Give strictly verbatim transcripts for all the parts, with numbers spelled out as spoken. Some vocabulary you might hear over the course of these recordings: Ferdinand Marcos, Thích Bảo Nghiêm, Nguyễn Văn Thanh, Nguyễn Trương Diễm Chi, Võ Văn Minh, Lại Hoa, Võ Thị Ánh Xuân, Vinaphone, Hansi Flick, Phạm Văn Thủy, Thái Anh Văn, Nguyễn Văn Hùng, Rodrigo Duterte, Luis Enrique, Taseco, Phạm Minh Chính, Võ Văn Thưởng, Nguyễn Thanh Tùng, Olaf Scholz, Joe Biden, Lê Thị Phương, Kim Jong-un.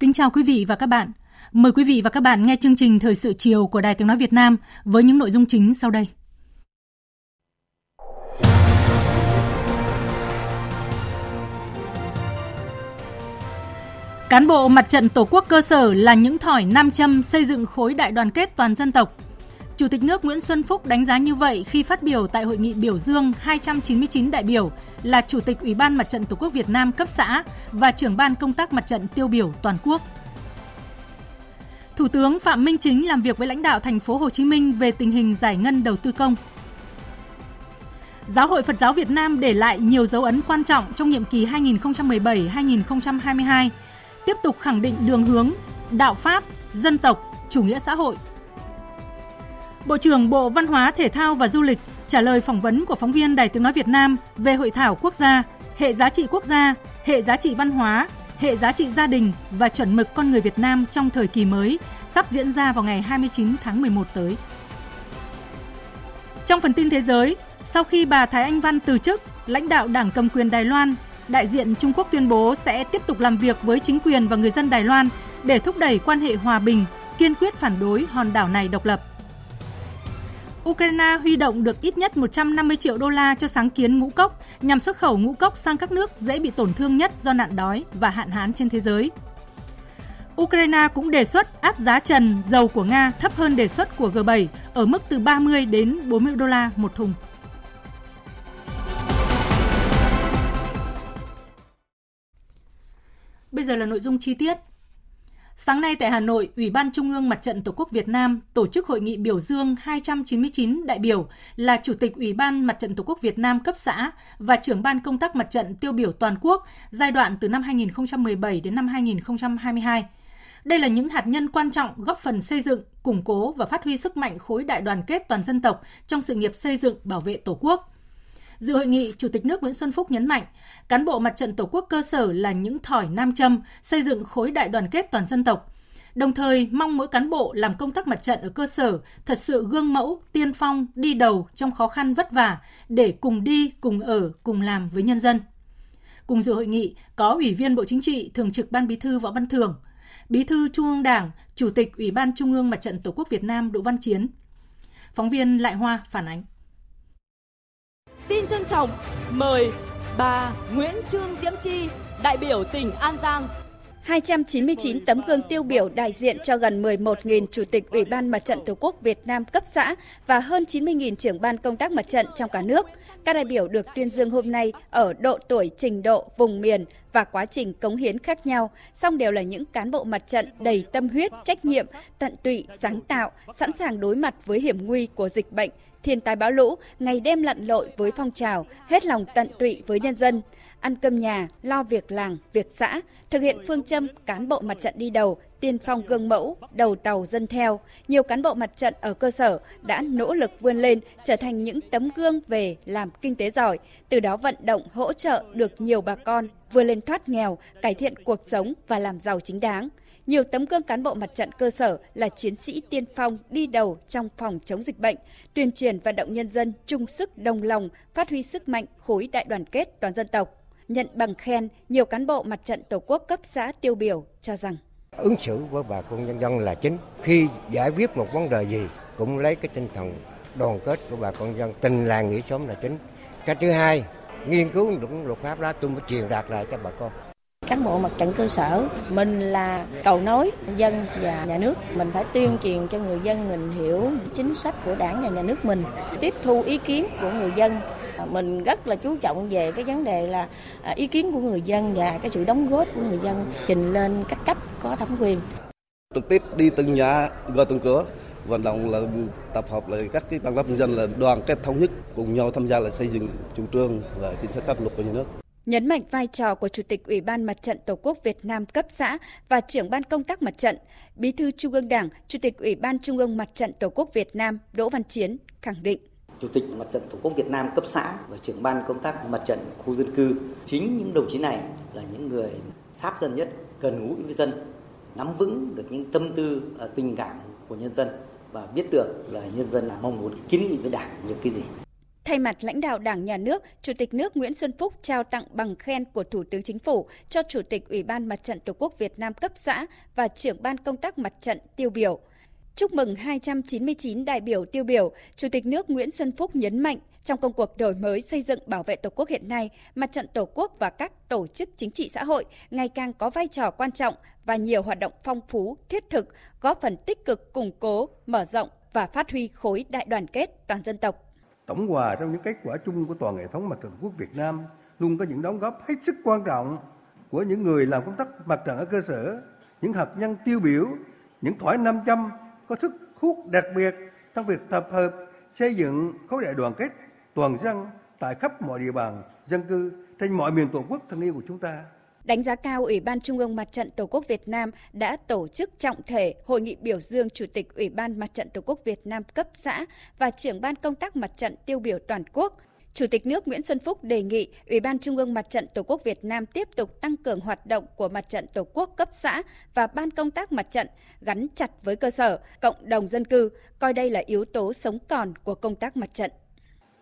Kính chào quý vị và các bạn. Mời quý vị và các bạn nghe chương trình Thời sự chiều của Đài Tiếng Nói Việt Nam với những nội dung chính sau đây. Cán bộ mặt trận Tổ quốc cơ sở là những thỏi nam châm xây dựng khối đại đoàn kết toàn dân tộc. Chủ tịch nước Nguyễn Xuân Phúc đánh giá như vậy khi phát biểu tại hội nghị biểu dương hai trăm chín mươi chín đại biểu là Chủ tịch Ủy ban Mặt trận Tổ quốc Việt Nam cấp xã và trưởng ban công tác mặt trận tiêu biểu toàn quốc. Thủ tướng Phạm Minh Chính làm việc với lãnh đạo thành phố Hồ Chí Minh về tình hình giải ngân đầu tư công. Giáo hội Phật giáo Việt Nam để lại nhiều dấu ấn quan trọng trong nhiệm kỳ hai nghìn không trăm mười bảy đến hai nghìn không trăm hai mươi hai, tiếp tục khẳng định đường hướng đạo pháp, dân tộc, chủ nghĩa xã hội. Bộ trưởng Bộ Văn hóa, Thể thao và Du lịch trả lời phỏng vấn của phóng viên Đài Tiếng Nói Việt Nam về hội thảo quốc gia, hệ giá trị quốc gia, hệ giá trị văn hóa, hệ giá trị gia đình và chuẩn mực con người Việt Nam trong thời kỳ mới sắp diễn ra vào ngày hai mươi chín tháng mười một tới. Trong phần tin thế giới, sau khi bà Thái Anh Văn từ chức, lãnh đạo đảng cầm quyền Đài Loan, đại diện Trung Quốc tuyên bố sẽ tiếp tục làm việc với chính quyền và người dân Đài Loan để thúc đẩy quan hệ hòa bình, kiên quyết phản đối hòn đảo này độc lập. Ukraine huy động được ít nhất một trăm năm mươi triệu đô la cho sáng kiến ngũ cốc nhằm xuất khẩu ngũ cốc sang các nước dễ bị tổn thương nhất do nạn đói và hạn hán trên thế giới. Ukraine cũng đề xuất áp giá trần dầu của Nga thấp hơn đề xuất của G bảy ở mức từ ba mươi đến bốn mươi đô la một thùng. Bây giờ là nội dung chi tiết. Sáng nay tại Hà Nội, Ủy ban Trung ương Mặt trận Tổ quốc Việt Nam tổ chức hội nghị biểu dương hai trăm chín mươi chín đại biểu là Chủ tịch Ủy ban Mặt trận Tổ quốc Việt Nam cấp xã và trưởng ban công tác mặt trận tiêu biểu toàn quốc giai đoạn từ năm hai nghìn không trăm mười bảy đến năm hai nghìn không trăm hai mươi hai. Đây là những hạt nhân quan trọng góp phần xây dựng, củng cố và phát huy sức mạnh khối đại đoàn kết toàn dân tộc trong sự nghiệp xây dựng, bảo vệ Tổ quốc. Dự hội nghị, Chủ tịch nước Nguyễn Xuân Phúc nhấn mạnh, cán bộ mặt trận Tổ quốc cơ sở là những thỏi nam châm xây dựng khối đại đoàn kết toàn dân tộc. Đồng thời, mong mỗi cán bộ làm công tác mặt trận ở cơ sở thật sự gương mẫu, tiên phong, đi đầu trong khó khăn vất vả để cùng đi, cùng ở, cùng làm với nhân dân. Cùng dự hội nghị có Ủy viên Bộ Chính trị, Thường trực Ban Bí thư Võ Văn Thưởng, Bí thư Trung ương Đảng, Chủ tịch Ủy ban Trung ương Mặt trận Tổ quốc Việt Nam Đỗ Văn Chiến. Phóng viên Lại Hoa phản ánh. Xin trân trọng mời bà Nguyễn Trương Diễm Chi, đại biểu tỉnh An Giang. hai trăm chín mươi chín tấm gương tiêu biểu đại diện cho gần mười một nghìn Chủ tịch Ủy ban Mặt trận Tổ quốc Việt Nam cấp xã và hơn chín mươi nghìn trưởng ban công tác mặt trận trong cả nước. Các đại biểu được tuyên dương hôm nay ở độ tuổi, trình độ, vùng miền và quá trình cống hiến khác nhau, song đều là những cán bộ mặt trận đầy tâm huyết, trách nhiệm, tận tụy, sáng tạo, sẵn sàng đối mặt với hiểm nguy của dịch bệnh, thiên tai bão lũ, ngày đêm lặn lội với phong trào, hết lòng tận tụy với nhân dân, ăn cơm nhà, lo việc làng, việc xã, thực hiện phương châm cán bộ mặt trận đi đầu, tiên phong gương mẫu, đầu tàu dân theo. Nhiều cán bộ mặt trận ở cơ sở đã nỗ lực vươn lên, trở thành những tấm gương về làm kinh tế giỏi, từ đó vận động hỗ trợ được nhiều bà con vươn lên thoát nghèo, cải thiện cuộc sống và làm giàu chính đáng. Nhiều tấm gương cán bộ mặt trận cơ sở là chiến sĩ tiên phong đi đầu trong phòng chống dịch bệnh, tuyên truyền vận động nhân dân chung sức đồng lòng, phát huy sức mạnh khối đại đoàn kết toàn dân tộc. Nhận bằng khen, nhiều cán bộ mặt trận Tổ quốc cấp xã tiêu biểu cho rằng ứng xử với bà con nhân dân là chính. Khi giải quyết một vấn đề gì cũng lấy cái tinh thần đoàn kết của bà con dân, tình làng nghĩa xóm là chính. Cái thứ hai, nghiên cứu những luật pháp đó tôi mới truyền đạt lại cho bà con. Cán bộ mặt trận cơ sở, mình là cầu nối dân và nhà nước. Mình phải tuyên truyền cho người dân mình hiểu chính sách của đảng và nhà nước mình, tiếp thu ý kiến của người dân Mình rất là chú trọng về cái vấn đề là ý kiến của người dân và cái sự đóng góp của người dân trình lên các cấp có thẩm quyền. Trực tiếp đi từng nhà, gõ từng cửa, vận động là tập hợp lại các cái tầng lớp nhân dân là đoàn kết thống nhất cùng nhau tham gia là xây dựng chủ trương và chính sách pháp luật của nhà nước. Nhấn mạnh vai trò của Chủ tịch Ủy ban Mặt trận Tổ quốc Việt Nam cấp xã và trưởng ban công tác mặt trận, Bí thư Trung ương Đảng, Chủ tịch Ủy ban Trung ương Mặt trận Tổ quốc Việt Nam Đỗ Văn Chiến khẳng định. Chủ tịch Mặt trận Tổ quốc Việt Nam cấp xã và trưởng ban công tác mặt trận khu dân cư, chính những đồng chí này là những người sát dân nhất, gần gũi với dân, nắm vững được những tâm tư, tình cảm của nhân dân và biết được là nhân dân là mong muốn kiến nghị với Đảng những cái gì. Thay mặt lãnh đạo Đảng, Nhà nước, Chủ tịch nước Nguyễn Xuân Phúc trao tặng bằng khen của Thủ tướng Chính phủ cho Chủ tịch Ủy ban Mặt trận Tổ quốc Việt Nam cấp xã và trưởng ban công tác mặt trận tiêu biểu. Chúc mừng hai trăm chín mươi chín đại biểu tiêu biểu, Chủ tịch nước Nguyễn Xuân Phúc nhấn mạnh trong công cuộc đổi mới xây dựng bảo vệ Tổ quốc hiện nay, Mặt trận Tổ quốc và các tổ chức chính trị xã hội ngày càng có vai trò quan trọng và nhiều hoạt động phong phú, thiết thực, góp phần tích cực củng cố, mở rộng và phát huy khối đại đoàn kết toàn dân tộc. Tổng hòa trong những kết quả chung của toàn hệ thống Mặt trận Tổ quốc Việt Nam luôn có những đóng góp hết sức quan trọng của những người làm công tác mặt trận ở cơ sở, những hạt nhân tiêu biểu, những thỏi nam châm có sức hút đặc biệt trong việc tập hợp xây dựng khối đại đoàn kết toàn dân tại khắp mọi địa bàn dân cư trên mọi miền Tổ quốc thân yêu của chúng ta. Đánh giá cao, Ủy ban Trung ương Mặt trận Tổ quốc Việt Nam đã tổ chức trọng thể hội nghị biểu dương Chủ tịch Ủy ban Mặt trận Tổ quốc Việt Nam cấp xã và trưởng ban công tác mặt trận tiêu biểu toàn quốc. Chủ tịch nước Nguyễn Xuân Phúc đề nghị Ủy ban Trung ương Mặt trận Tổ quốc Việt Nam tiếp tục tăng cường hoạt động của Mặt trận Tổ quốc cấp xã và ban công tác mặt trận gắn chặt với cơ sở, cộng đồng dân cư, coi đây là yếu tố sống còn của công tác mặt trận.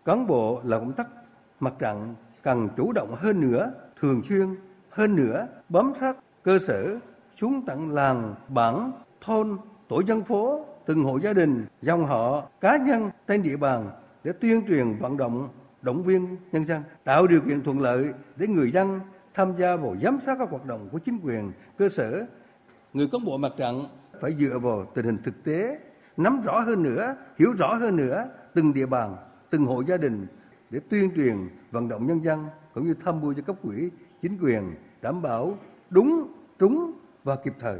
Cán bộ làm công tác mặt trận cần chủ động hơn nữa, thường xuyên hơn nữa, bám sát cơ sở, xuống tận làng, bản, thôn, tổ dân phố, từng hộ gia đình, dòng họ, cá nhân trên địa bàn để tuyên truyền vận động, động viên nhân dân, tạo điều kiện thuận lợi để người dân tham gia vào giám sát các hoạt động của chính quyền cơ sở. Người cán bộ mặt trận phải dựa vào tình hình thực tế, nắm rõ hơn nữa, hiểu rõ hơn nữa từng địa bàn, từng hộ gia đình để tuyên truyền vận động nhân dân cũng như tham mưu cho cấp ủy chính quyền đảm bảo đúng, trúng và kịp thời.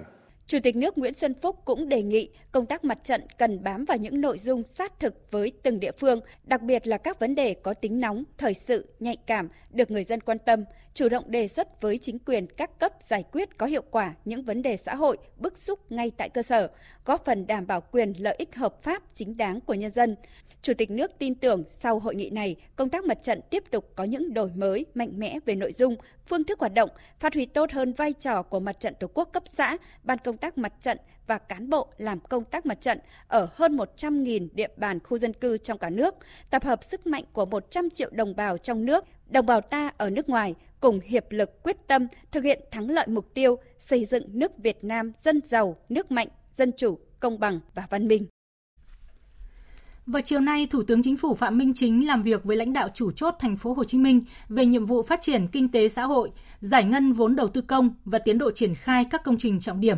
Chủ tịch nước Nguyễn Xuân Phúc cũng đề nghị công tác mặt trận cần bám vào những nội dung sát thực với từng địa phương, đặc biệt là các vấn đề có tính nóng, thời sự, nhạy cảm, được người dân quan tâm, chủ động đề xuất với chính quyền các cấp giải quyết có hiệu quả những vấn đề xã hội bức xúc ngay tại cơ sở, góp phần đảm bảo quyền lợi ích hợp pháp chính đáng của nhân dân. Chủ tịch nước tin tưởng sau hội nghị này, công tác mặt trận tiếp tục có những đổi mới mạnh mẽ về nội dung, phương thức hoạt động, phát huy tốt hơn vai trò của Mặt trận Tổ quốc cấp xã, ban công tác mặt trận và cán bộ làm công tác mặt trận ở hơn một trăm nghìn địa bàn khu dân cư trong cả nước, tập hợp sức mạnh của một trăm triệu đồng bào trong nước, đồng bào ta ở nước ngoài, cùng hiệp lực quyết tâm thực hiện thắng lợi mục tiêu xây dựng nước Việt Nam dân giàu, nước mạnh, dân chủ, công bằng và văn minh. Vào chiều nay, Thủ tướng Chính phủ Phạm Minh Chính làm việc với lãnh đạo chủ chốt thành phố Hồ Chí Minh về nhiệm vụ phát triển kinh tế xã hội, giải ngân vốn đầu tư công và tiến độ triển khai các công trình trọng điểm.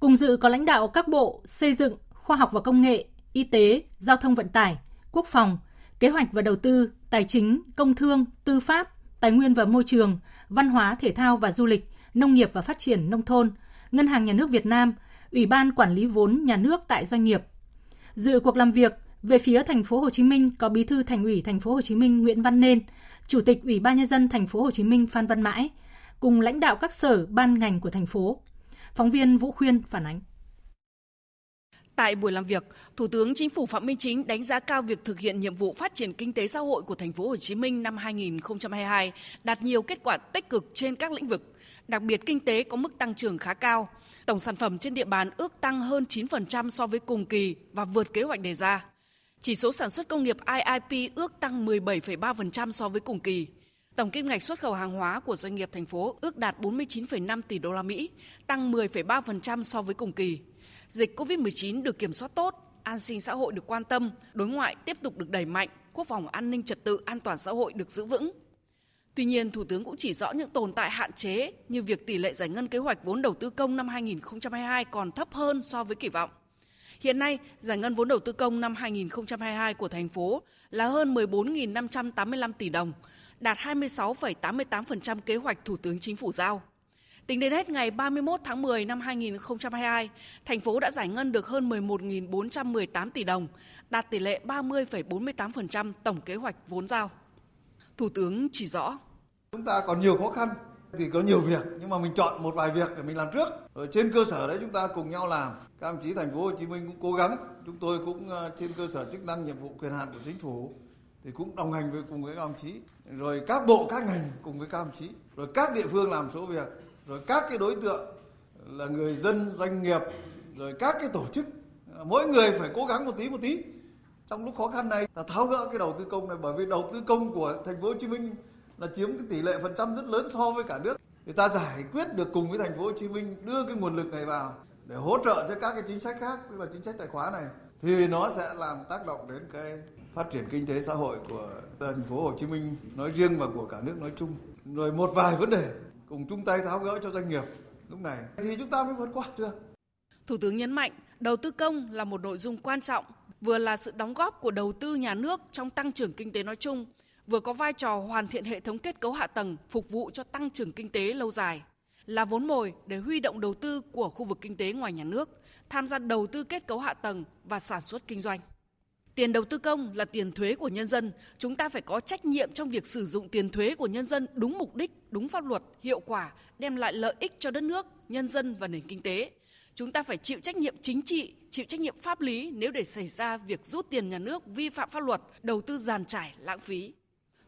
Cùng dự có lãnh đạo các bộ Xây dựng, Khoa học và Công nghệ, Y tế, Giao thông vận tải, Quốc phòng, Kế hoạch và Đầu tư, Tài chính, Công thương, Tư pháp, Tài nguyên và Môi trường, Văn hóa, Thể thao và Du lịch, Nông nghiệp và Phát triển Nông thôn, Ngân hàng Nhà nước Việt Nam, Ủy ban Quản lý vốn nhà nước tại doanh nghiệp. Dự cuộc làm việc, về phía thành phố Hồ Chí Minh có Bí thư Thành ủy thành phố Hồ Chí Minh Nguyễn Văn Nên, Chủ tịch Ủy ban Nhân dân thành phố Hồ Chí Minh Phan Văn Mãi cùng lãnh đạo các sở, ban ngành của thành phố. Phóng viên Vũ Khuyên phản ánh. Tại buổi làm việc, Thủ tướng Chính phủ Phạm Minh Chính đánh giá cao việc thực hiện nhiệm vụ phát triển kinh tế xã hội của thành phố Hồ Chí Minh năm hai không hai hai đạt nhiều kết quả tích cực trên các lĩnh vực, đặc biệt kinh tế có mức tăng trưởng khá cao. Tổng sản phẩm trên địa bàn ước tăng hơn chín phần trăm so với cùng kỳ và vượt kế hoạch đề ra. Chỉ số sản xuất công nghiệp I I P ước tăng mười bảy phẩy ba phần trăm so với cùng kỳ. Tổng kim ngạch xuất khẩu hàng hóa của doanh nghiệp thành phố ước đạt bốn mươi chín phẩy năm tỷ đô la Mỹ, tăng mười phẩy ba phần trăm so với cùng kỳ. Dịch covid mười chín được kiểm soát tốt, an sinh xã hội được quan tâm, đối ngoại tiếp tục được đẩy mạnh, quốc phòng an ninh trật tự an toàn xã hội được giữ vững. Tuy nhiên, Thủ tướng cũng chỉ rõ những tồn tại hạn chế như việc tỷ lệ giải ngân kế hoạch vốn đầu tư công năm hai không hai hai còn thấp hơn so với kỳ vọng. Hiện nay, giải ngân vốn đầu tư công năm hai nghìn không trăm hai mươi hai của thành phố là hơn mười bốn nghìn năm trăm tám mươi lăm tỷ đồng, đạt hai mươi sáu phẩy tám mươi tám phần trăm kế hoạch Thủ tướng Chính phủ giao. Tính đến hết ngày ba mươi mốt tháng mười năm hai nghìn không trăm hai mươi hai, thành phố đã giải ngân được hơn mười một nghìn bốn trăm mười tám tỷ đồng, đạt tỷ lệ ba mươi phẩy bốn mươi tám phần trăm tổng kế hoạch vốn giao. Thủ tướng chỉ rõ: Chúng ta còn nhiều khó khăn, thì có nhiều việc, nhưng mà mình chọn một vài việc để mình làm trước. Rồi trên cơ sở đấy chúng ta cùng nhau làm. Các đồng chí Thành phố Hồ Chí Minh cũng cố gắng, chúng tôi cũng trên cơ sở chức năng, nhiệm vụ, quyền hạn của Chính phủ thì cũng đồng hành với cùng với các đồng chí. Rồi các bộ, các ngành cùng với các đồng chí. Rồi các địa phương làm số việc. Rồi các cái đối tượng là người dân, doanh nghiệp, rồi các cái tổ chức, mỗi người phải cố gắng một tí một tí. Trong lúc khó khăn này ta tháo gỡ cái đầu tư công này, bởi vì đầu tư công của Thành phố Hồ Chí Minh là chiếm cái tỷ lệ phần trăm rất lớn so với cả nước. Thì ta giải quyết được cùng với Thành phố Hồ Chí Minh, đưa cái nguồn lực này vào để hỗ trợ cho các cái chính sách khác, tức là chính sách tài khóa này, thì nó sẽ làm tác động đến cái phát triển kinh tế xã hội của Thành phố Hồ Chí Minh nói riêng và của cả nước nói chung. Rồi một vài vấn đề cùng chung tay tháo gỡ cho doanh nghiệp lúc này thì chúng ta mới vượt qua được. Thủ tướng nhấn mạnh, đầu tư công là một nội dung quan trọng, vừa là sự đóng góp của đầu tư nhà nước trong tăng trưởng kinh tế nói chung, vừa có vai trò hoàn thiện hệ thống kết cấu hạ tầng phục vụ cho tăng trưởng kinh tế lâu dài, là vốn mồi để huy động đầu tư của khu vực kinh tế ngoài nhà nước, tham gia đầu tư kết cấu hạ tầng và sản xuất kinh doanh. Tiền đầu tư công là tiền thuế của nhân dân, chúng ta phải có trách nhiệm trong việc sử dụng tiền thuế của nhân dân đúng mục đích, đúng pháp luật, hiệu quả, đem lại lợi ích cho đất nước, nhân dân và nền kinh tế. Chúng ta phải chịu trách nhiệm chính trị, chịu trách nhiệm pháp lý nếu để xảy ra việc rút tiền nhà nước vi phạm pháp luật, đầu tư giàn trải, lãng phí.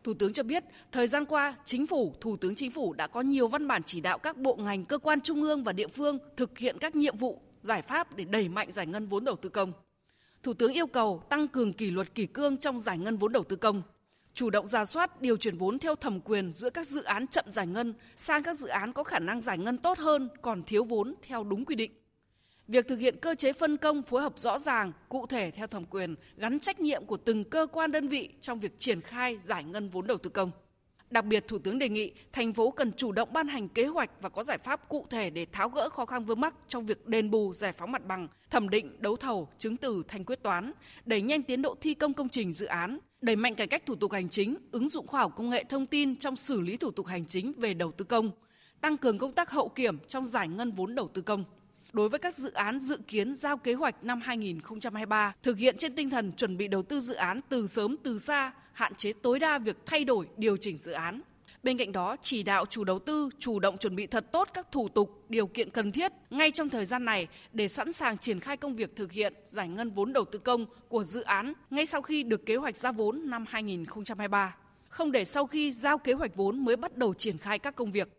Thủ tướng cho biết, thời gian qua, Chính phủ, Thủ tướng Chính phủ đã có nhiều văn bản chỉ đạo các bộ ngành, cơ quan trung ương và địa phương thực hiện các nhiệm vụ, giải pháp để đẩy mạnh giải ngân vốn đầu tư công. Thủ tướng yêu cầu tăng cường kỷ luật kỷ cương trong giải ngân vốn đầu tư công, chủ động rà soát điều chuyển vốn theo thẩm quyền giữa các dự án chậm giải ngân sang các dự án có khả năng giải ngân tốt hơn còn thiếu vốn theo đúng quy định. Việc thực hiện cơ chế phân công phối hợp rõ ràng, cụ thể theo thẩm quyền, gắn trách nhiệm của từng cơ quan đơn vị trong việc triển khai giải ngân vốn đầu tư công. Đặc biệt, Thủ tướng đề nghị thành phố cần chủ động ban hành kế hoạch và có giải pháp cụ thể để tháo gỡ khó khăn vướng mắc trong việc đền bù, giải phóng mặt bằng, thẩm định, đấu thầu, chứng từ, thanh quyết toán, đẩy nhanh tiến độ thi công công trình dự án, đẩy mạnh cải cách thủ tục hành chính, ứng dụng khoa học công nghệ thông tin trong xử lý thủ tục hành chính về đầu tư công, tăng cường công tác hậu kiểm trong giải ngân vốn đầu tư công. Đối với các dự án dự kiến giao kế hoạch năm hai nghìn không trăm hai mươi ba, thực hiện trên tinh thần chuẩn bị đầu tư dự án từ sớm từ xa, hạn chế tối đa việc thay đổi, điều chỉnh dự án. Bên cạnh đó, chỉ đạo chủ đầu tư chủ động chuẩn bị thật tốt các thủ tục, điều kiện cần thiết ngay trong thời gian này để sẵn sàng triển khai công việc thực hiện giải ngân vốn đầu tư công của dự án ngay sau khi được kế hoạch giao vốn năm hai nghìn không trăm hai mươi ba. Không để sau khi giao kế hoạch vốn mới bắt đầu triển khai các công việc.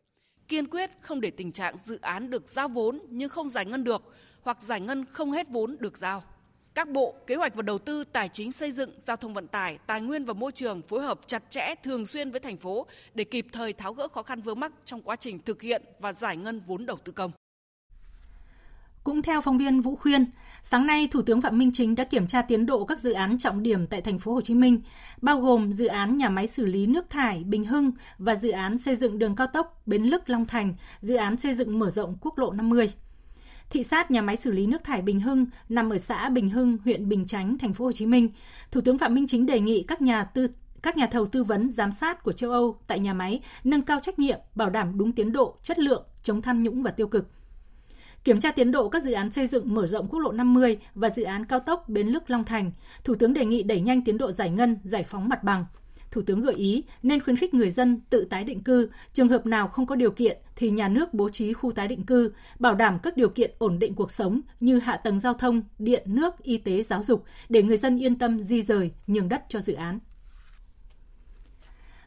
Kiên quyết không để tình trạng dự án được giao vốn nhưng không giải ngân được hoặc giải ngân không hết vốn được giao. Các bộ, kế hoạch và đầu tư, tài chính xây dựng, giao thông vận tải, tài nguyên và môi trường phối hợp chặt chẽ thường xuyên với thành phố để kịp thời tháo gỡ khó khăn vướng mắc trong quá trình thực hiện và giải ngân vốn đầu tư công. Cũng theo phóng viên Vũ Khuyên, sáng nay Thủ tướng Phạm Minh Chính đã kiểm tra tiến độ các dự án trọng điểm tại thành phố Hồ Chí Minh, bao gồm dự án nhà máy xử lý nước thải Bình Hưng và dự án xây dựng đường cao tốc Bến Lức Long Thành, dự án xây dựng mở rộng quốc lộ năm mươi. Thị sát nhà máy xử lý nước thải Bình Hưng nằm ở xã Bình Hưng, huyện Bình Chánh, thành phố Hồ Chí Minh, Thủ tướng Phạm Minh Chính đề nghị các nhà tư các nhà thầu tư vấn giám sát của châu Âu tại nhà máy nâng cao trách nhiệm, bảo đảm đúng tiến độ, chất lượng, chống tham nhũng và tiêu cực. Kiểm tra tiến độ các dự án xây dựng mở rộng quốc lộ năm mươi và dự án cao tốc Bến Lức Long Thành, Thủ tướng đề nghị đẩy nhanh tiến độ giải ngân, giải phóng mặt bằng. Thủ tướng gợi ý nên khuyến khích người dân tự tái định cư, trường hợp nào không có điều kiện thì nhà nước bố trí khu tái định cư, bảo đảm các điều kiện ổn định cuộc sống như hạ tầng giao thông, điện, nước, y tế, giáo dục để người dân yên tâm di rời, nhường đất cho dự án.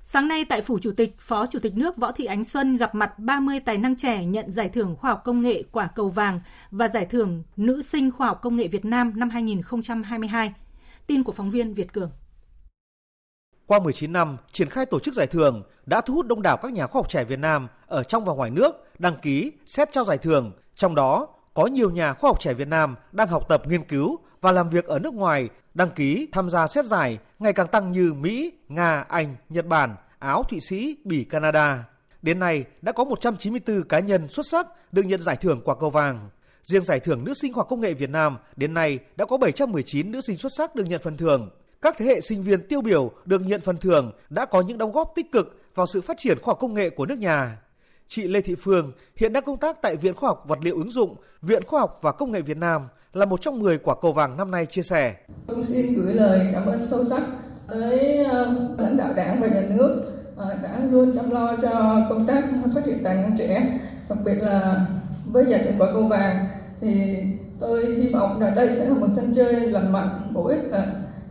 Sáng nay tại Phủ Chủ tịch, Phó Chủ tịch nước Võ Thị Ánh Xuân gặp mặt ba mươi tài năng trẻ nhận Giải thưởng Khoa học Công nghệ Quả Cầu Vàng và Giải thưởng Nữ sinh Khoa học Công nghệ Việt Nam năm hai nghìn không trăm hai mươi hai. Tin của phóng viên Việt Cường. Qua mười chín năm, triển khai tổ chức giải thưởng đã thu hút đông đảo các nhà khoa học trẻ Việt Nam ở trong và ngoài nước đăng ký, xét trao giải thưởng. Trong đó, có nhiều nhà khoa học trẻ Việt Nam đang học tập, nghiên cứu và làm việc ở nước ngoài đăng ký tham gia xét giải ngày càng tăng như Mỹ, Nga, Anh, Nhật Bản, Áo, Thụy Sĩ, Bỉ, Canada. Đến nay đã có một trăm chín mươi tư cá nhân xuất sắc được nhận giải thưởng Quả Cầu Vàng. Riêng giải thưởng nữ sinh khoa học công nghệ Việt Nam đến nay đã có bảy trăm mười chín nữ sinh xuất sắc được nhận phần thưởng. Các thế hệ sinh viên tiêu biểu được nhận phần thưởng đã có những đóng góp tích cực vào sự phát triển khoa học công nghệ của nước nhà. Chị Lê Thị Phương hiện đang công tác tại Viện Khoa học Vật liệu ứng dụng, Viện Khoa học và Công nghệ Việt Nam là một trong mười quả cầu vàng năm nay chia sẻ. Tôi xin gửi lời cảm ơn sâu sắc tới lãnh đạo Đảng và Nhà nước đã luôn chăm lo cho công tác phát triển tài năng trẻ, đặc biệt là với giải thưởng quả cầu vàng thì tôi hy vọng là đây sẽ là một sân chơi lành mạnh, bổ ích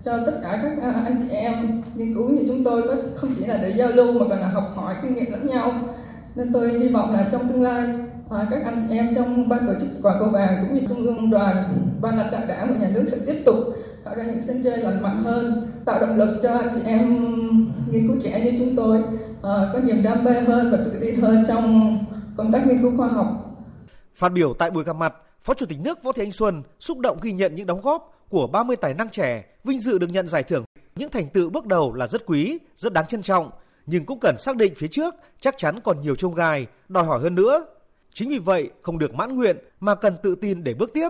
cho tất cả các anh chị em nghiên cứu như chúng tôi, không chỉ là để giao lưu mà còn là học hỏi kinh nghiệm lẫn nhau. Nên tôi hy vọng là trong tương lai các anh chị em trong ban tổ chức quả cầu vàng cũng như trung ương đoàn, ban lãnh đạo Đảng và Nhà nước sẽ tiếp tục tạo ra những sân chơi lành mạnh hơn, tạo động lực cho anh chị em nghiên cứu trẻ như chúng tôi có niềm đam mê hơn và tự tin hơn trong công tác nghiên cứu khoa học. Phát biểu tại buổi gặp mặt, Phó Chủ tịch nước Võ Thị Ánh Xuân xúc động ghi nhận những đóng góp của ba mươi tài năng trẻ vinh dự được nhận giải thưởng. Những thành tựu bước đầu là rất quý, rất đáng trân trọng, nhưng cũng cần xác định phía trước chắc chắn còn nhiều chông gai, đòi hỏi hơn nữa. Chính vì vậy, không được mãn nguyện mà cần tự tin để bước tiếp.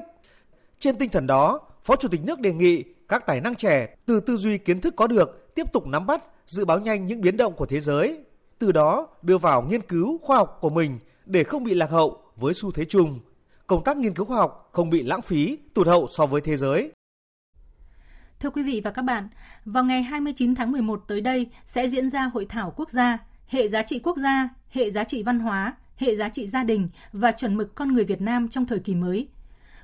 Trên tinh thần đó, Phó Chủ tịch nước đề nghị các tài năng trẻ từ tư duy kiến thức có được tiếp tục nắm bắt, dự báo nhanh những biến động của thế giới, từ đó đưa vào nghiên cứu khoa học của mình để không bị lạc hậu với xu thế chung. Công tác nghiên cứu khoa học không bị lãng phí, tụt hậu so với thế giới. Thưa quý vị và các bạn, vào ngày hai mươi chín tháng mười một tới đây sẽ diễn ra hội thảo quốc gia Hệ giá trị quốc gia, hệ giá trị văn hóa, hệ giá trị gia đình và chuẩn mực con người Việt Nam trong thời kỳ mới.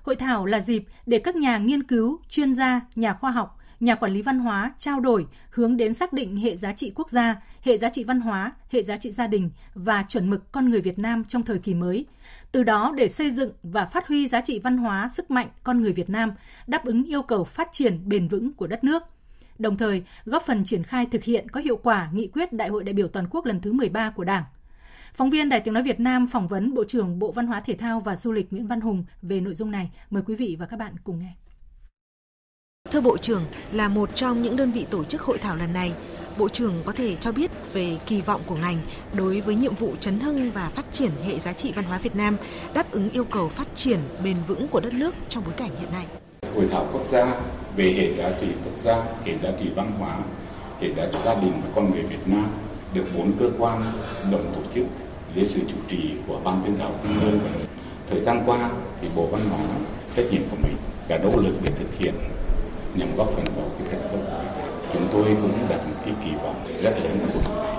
Hội thảo là dịp để các nhà nghiên cứu, chuyên gia, nhà khoa học, nhà quản lý văn hóa trao đổi hướng đến xác định hệ giá trị quốc gia, hệ giá trị văn hóa, hệ giá trị gia đình và chuẩn mực con người Việt Nam trong thời kỳ mới. Từ đó để xây dựng và phát huy giá trị văn hóa, sức mạnh con người Việt Nam, đáp ứng yêu cầu phát triển bền vững của đất nước. Đồng thời, góp phần triển khai thực hiện có hiệu quả nghị quyết Đại hội đại biểu toàn quốc lần thứ mười ba của Đảng. Phóng viên Đài Tiếng nói Việt Nam phỏng vấn Bộ trưởng Bộ Văn hóa Thể thao và Du lịch Nguyễn Văn Hùng về nội dung này. Mời quý vị và các bạn cùng nghe. Thưa Bộ trưởng, là một trong những đơn vị tổ chức hội thảo lần này, Bộ trưởng có thể cho biết về kỳ vọng của ngành đối với nhiệm vụ chấn hưng và phát triển hệ giá trị văn hóa Việt Nam, đáp ứng yêu cầu phát triển bền vững của đất nước trong bối cảnh hiện nay. Hội thảo quốc gia về hệ giá trị quốc gia, hệ giá trị văn hóa, hệ giá trị gia đình và con người Việt Nam được bốn cơ quan đồng tổ chức dưới sự chủ trì của Ban Tuyên giáo Trung ương. Thời gian qua thì Bộ Văn hóa trách nhiệm của mình đã nỗ lực để thực hiện nhằm góp phần vào cái thành công của hội thảo. Chúng tôi cũng đặt một cái kỳ vọng rất lớn vào cuộc này.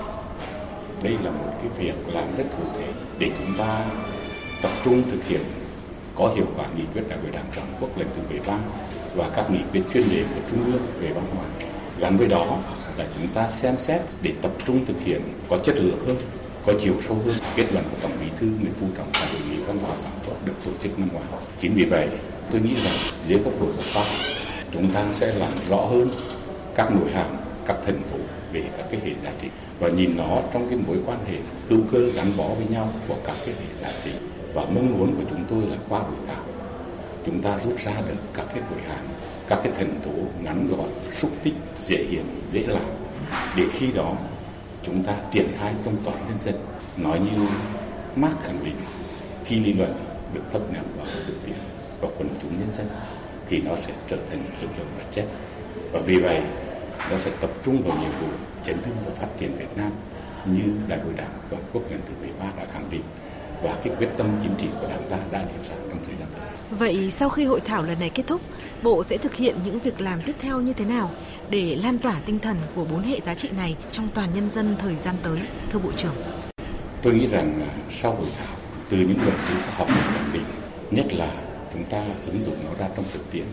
Đây là một cái việc làm rất cụ thể để chúng ta tập trung thực hiện có hiệu quả nghị quyết Đại hội Đảng toàn quốc lần thứ mười ba và các nghị quyết chuyên đề của Trung ương về văn hóa. Gắn với đó là chúng ta xem xét để tập trung thực hiện có chất lượng hơn, có chiều sâu hơn kết luận của Tổng Bí thư Nguyễn Phú Trọng tại hội nghị văn hóa toàn quốc được tổ chức năm ngoái. Chính vì vậy, tôi nghĩ rằng dưới góc độ của Pháp, chúng ta sẽ làm rõ hơn các nội hàm, các thành tố về các cái hệ giá trị và nhìn nó trong cái mối quan hệ hữu cơ gắn bó với nhau của các cái hệ giá trị. Và mong muốn của chúng tôi là qua buổi thảo, chúng ta rút ra được các cái nội hàm, các cái thành tố ngắn gọn, xúc tích, dễ hiểu, dễ làm. Để khi đó chúng ta triển khai trong toàn nhân dân, nói như Marx khẳng định, khi lý luận được thấm nhuần vào thực tiễn và quần chúng nhân dân thì nó sẽ trở thành lực lượng vật chất. Và vì vậy, nó sẽ tập trung vào nhiệm vụ chấn hưng và phát triển Việt Nam như Đại hội Đảng toàn quốc lần thứ mười ba đã khẳng định và cái quyết tâm chính trị của Đảng ta đã đề ra trong thời gian tới. Vậy sau khi hội thảo lần này kết thúc, Bộ sẽ thực hiện những việc làm tiếp theo như thế nào để lan tỏa tinh thần của bốn hệ giá trị này trong toàn nhân dân thời gian tới, thưa Bộ trưởng? Tôi nghĩ rằng sau hội thảo, từ những luận cứu khoa học khẳng định, nhất là chúng ta ứng dụng nó ra trong thực tiễn,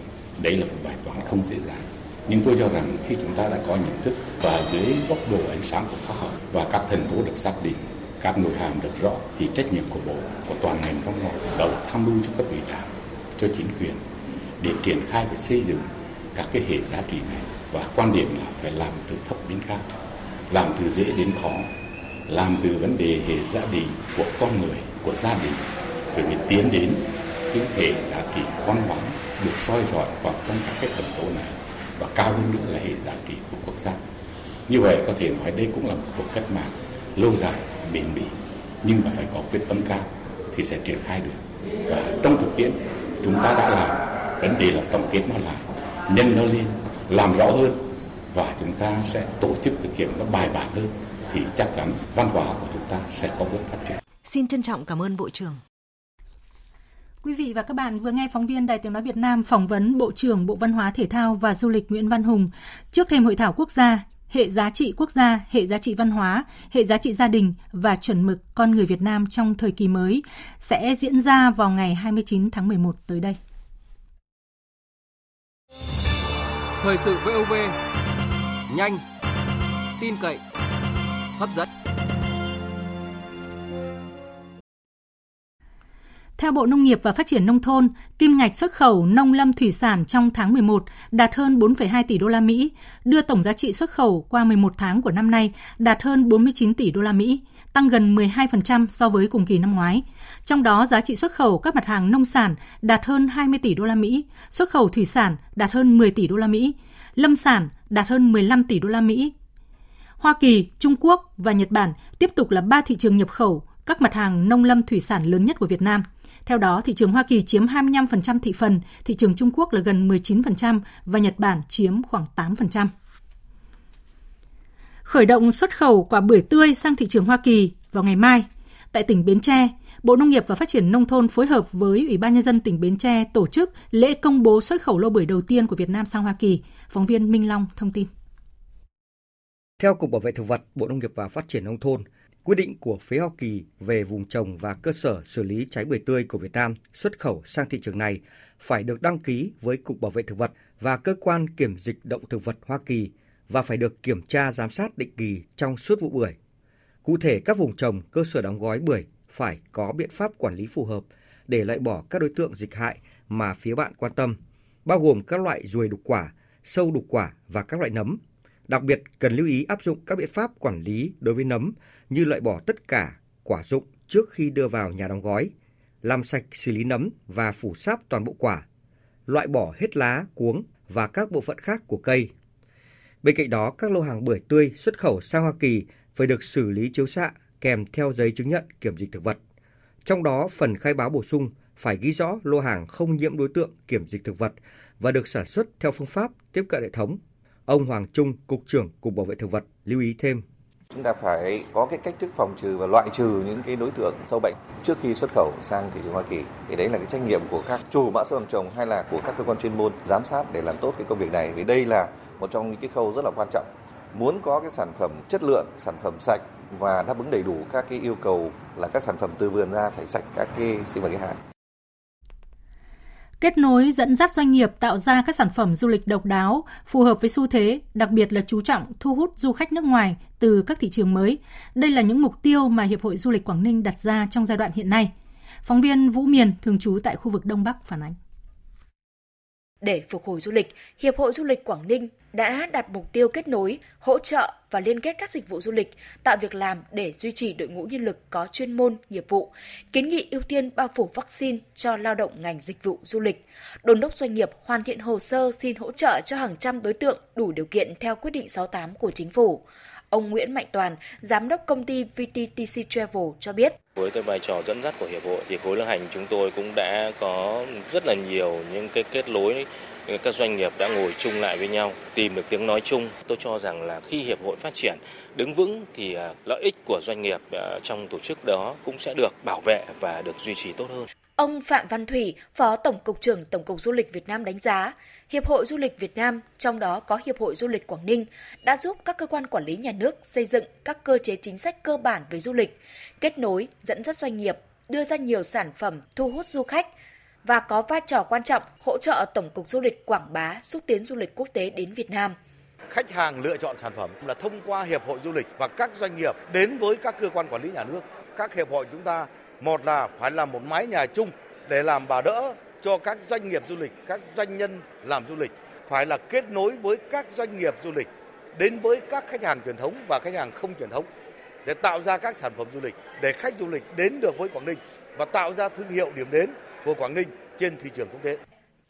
đấy là một bài toán không dễ dàng. Nhưng tôi cho rằng khi chúng ta đã có nhận thức và dưới góc độ ánh sáng của khoa học và các thành tố được xác định, các nội hàm được rõ thì trách nhiệm của Bộ, của toàn ngành văn hóa đó là tham mưu cho cấp ủy Đảng, cho chính quyền để triển khai và xây dựng các cái hệ giá trị này và quan điểm là phải làm từ thấp đến cao, làm từ dễ đến khó, làm từ vấn đề hệ giá trị của con người, của gia đình rồi mới tiến đến những hệ giá trị văn hóa được soi rọi vào trong các cái thành tố này và cao hơn nữa là hệ giá trị của quốc gia. Như vậy có thể nói đây cũng là một cuộc cách mạng lâu dài, bền bỉ nhưng mà phải có quyết tâm cao thì sẽ triển khai được. Và trong thực tiễn chúng ta đã làm, vấn đề là tổng kết nó lại, nhân nó lên, làm rõ hơn và chúng ta sẽ tổ chức thực hiện nó bài bản hơn thì chắc chắn văn hóa của chúng ta sẽ có bước phát triển. Xin trân trọng cảm ơn Bộ trưởng. Quý vị và các bạn vừa nghe phóng viên Đài Tiếng Nói Việt Nam phỏng vấn Bộ trưởng Bộ Văn hóa Thể thao và Du lịch Nguyễn Văn Hùng trước thềm hội thảo quốc gia Hệ giá trị quốc gia, hệ giá trị văn hóa, hệ giá trị gia đình và chuẩn mực con người Việt Nam trong thời kỳ mới sẽ diễn ra vào ngày hai mươi chín tháng mười một tới đây. Thời sự vê o vê, nhanh, tin cậy, hấp dẫn. Theo Bộ Nông nghiệp và Phát triển Nông thôn, kim ngạch xuất khẩu nông lâm thủy sản trong tháng mười một đạt hơn bốn phẩy hai tỷ đô la Mỹ, đưa tổng giá trị xuất khẩu qua mười một tháng của năm nay đạt hơn bốn mươi chín tỷ đô la Mỹ, tăng gần mười hai phần trăm so với cùng kỳ năm ngoái. Trong đó, giá trị xuất khẩu các mặt hàng nông sản đạt hơn hai mươi tỷ đô la Mỹ, xuất khẩu thủy sản đạt hơn mười tỷ đô la Mỹ, lâm sản đạt hơn mười lăm tỷ đô la Mỹ. Hoa Kỳ, Trung Quốc và Nhật Bản tiếp tục là ba thị trường nhập khẩu các mặt hàng nông lâm thủy sản lớn nhất của Việt Nam. Theo đó, thị trường Hoa Kỳ chiếm hai mươi lăm phần trăm thị phần, thị trường Trung Quốc là gần mười chín phần trăm và Nhật Bản chiếm khoảng tám phần trăm. Khởi động xuất khẩu quả bưởi tươi sang thị trường Hoa Kỳ vào ngày mai. Tại tỉnh Bến Tre, Bộ Nông nghiệp và Phát triển Nông thôn phối hợp với Ủy ban Nhân dân tỉnh Bến Tre tổ chức lễ công bố xuất khẩu lô bưởi đầu tiên của Việt Nam sang Hoa Kỳ. Phóng viên Minh Long thông tin. Theo Cục Bảo vệ Thực vật, Bộ Nông nghiệp và Phát triển Nông thôn, quyết định của phía Hoa Kỳ về vùng trồng và cơ sở xử lý trái bưởi tươi của Việt Nam xuất khẩu sang thị trường này phải được đăng ký với Cục Bảo vệ Thực vật và Cơ quan Kiểm dịch Động thực vật Hoa Kỳ và phải được kiểm tra giám sát định kỳ trong suốt vụ bưởi. Cụ thể, các vùng trồng, cơ sở đóng gói bưởi phải có biện pháp quản lý phù hợp để loại bỏ các đối tượng dịch hại mà phía bạn quan tâm, bao gồm các loại ruồi đục quả, sâu đục quả và các loại nấm. Đặc biệt, cần lưu ý áp dụng các biện pháp quản lý đối với nấm như loại bỏ tất cả quả rụng trước khi đưa vào nhà đóng gói, làm sạch xử lý nấm và phủ sáp toàn bộ quả, loại bỏ hết lá, cuống và các bộ phận khác của cây. Bên cạnh đó, các lô hàng bưởi tươi xuất khẩu sang Hoa Kỳ phải được xử lý chiếu xạ kèm theo giấy chứng nhận kiểm dịch thực vật. Trong đó, phần khai báo bổ sung phải ghi rõ lô hàng không nhiễm đối tượng kiểm dịch thực vật và được sản xuất theo phương pháp tiếp cận hệ thống. Ông Hoàng Trung, Cục trưởng Cục Bảo vệ Thực vật lưu ý thêm. Chúng ta phải có cái cách thức phòng trừ và loại trừ những cái đối tượng sâu bệnh trước khi xuất khẩu sang thị trường Hoa Kỳ. Thì đấy là cái trách nhiệm của các chủ mã số hàng trồng hay là của các cơ quan chuyên môn giám sát để làm tốt cái công việc này. Vì đây là một trong những cái khâu rất là quan trọng. Muốn có cái sản phẩm chất lượng, sản phẩm sạch và đáp ứng đầy đủ các cái yêu cầu là các sản phẩm từ vườn ra phải sạch các cái sinh vật gây hại. Kết nối dẫn dắt doanh nghiệp tạo ra các sản phẩm du lịch độc đáo, phù hợp với xu thế, đặc biệt là chú trọng thu hút du khách nước ngoài từ các thị trường mới. Đây là những mục tiêu mà Hiệp hội Du lịch Quảng Ninh đặt ra trong giai đoạn hiện nay. Phóng viên Vũ Miền, thường trú tại khu vực Đông Bắc phản ánh. Để phục hồi du lịch, Hiệp hội Du lịch Quảng Ninh đã đặt mục tiêu kết nối, hỗ trợ và liên kết các dịch vụ du lịch, tạo việc làm để duy trì đội ngũ nhân lực có chuyên môn, nghiệp vụ, kiến nghị ưu tiên bao phủ vaccine cho lao động ngành dịch vụ du lịch, đôn đốc doanh nghiệp hoàn thiện hồ sơ xin hỗ trợ cho hàng trăm đối tượng đủ điều kiện theo quyết định sáu mươi tám của chính phủ. Ông Nguyễn Mạnh Toàn, giám đốc công ty vê tê tê xê Travel cho biết. Với cái vai trò dẫn dắt của Hiệp hội thì khối lữ hành chúng tôi cũng đã có rất là nhiều những cái kết nối. Các doanh nghiệp đã ngồi chung lại với nhau, tìm được tiếng nói chung. Tôi cho rằng là khi Hiệp hội phát triển đứng vững thì lợi ích của doanh nghiệp trong tổ chức đó cũng sẽ được bảo vệ và được duy trì tốt hơn. Ông Phạm Văn Thủy, Phó Tổng cục trưởng Tổng cục Du lịch Việt Nam đánh giá, Hiệp hội Du lịch Việt Nam, trong đó có Hiệp hội Du lịch Quảng Ninh, đã giúp các cơ quan quản lý nhà nước xây dựng các cơ chế chính sách cơ bản về du lịch, kết nối, dẫn dắt doanh nghiệp, đưa ra nhiều sản phẩm thu hút du khách, và có vai trò quan trọng hỗ trợ Tổng cục Du lịch quảng bá, xúc tiến du lịch quốc tế đến Việt Nam. Khách hàng lựa chọn sản phẩm là thông qua Hiệp hội Du lịch và các doanh nghiệp đến với các cơ quan quản lý nhà nước. Các hiệp hội chúng ta, một là phải làm một mái nhà chung để làm bà đỡ cho các doanh nghiệp du lịch, các doanh nhân làm du lịch, phải là kết nối với các doanh nghiệp du lịch đến với các khách hàng truyền thống và khách hàng không truyền thống để tạo ra các sản phẩm du lịch, để khách du lịch đến được với Quảng Ninh và tạo ra thương hiệu điểm đến của Quảng Ninh trên thị trường quốc tế.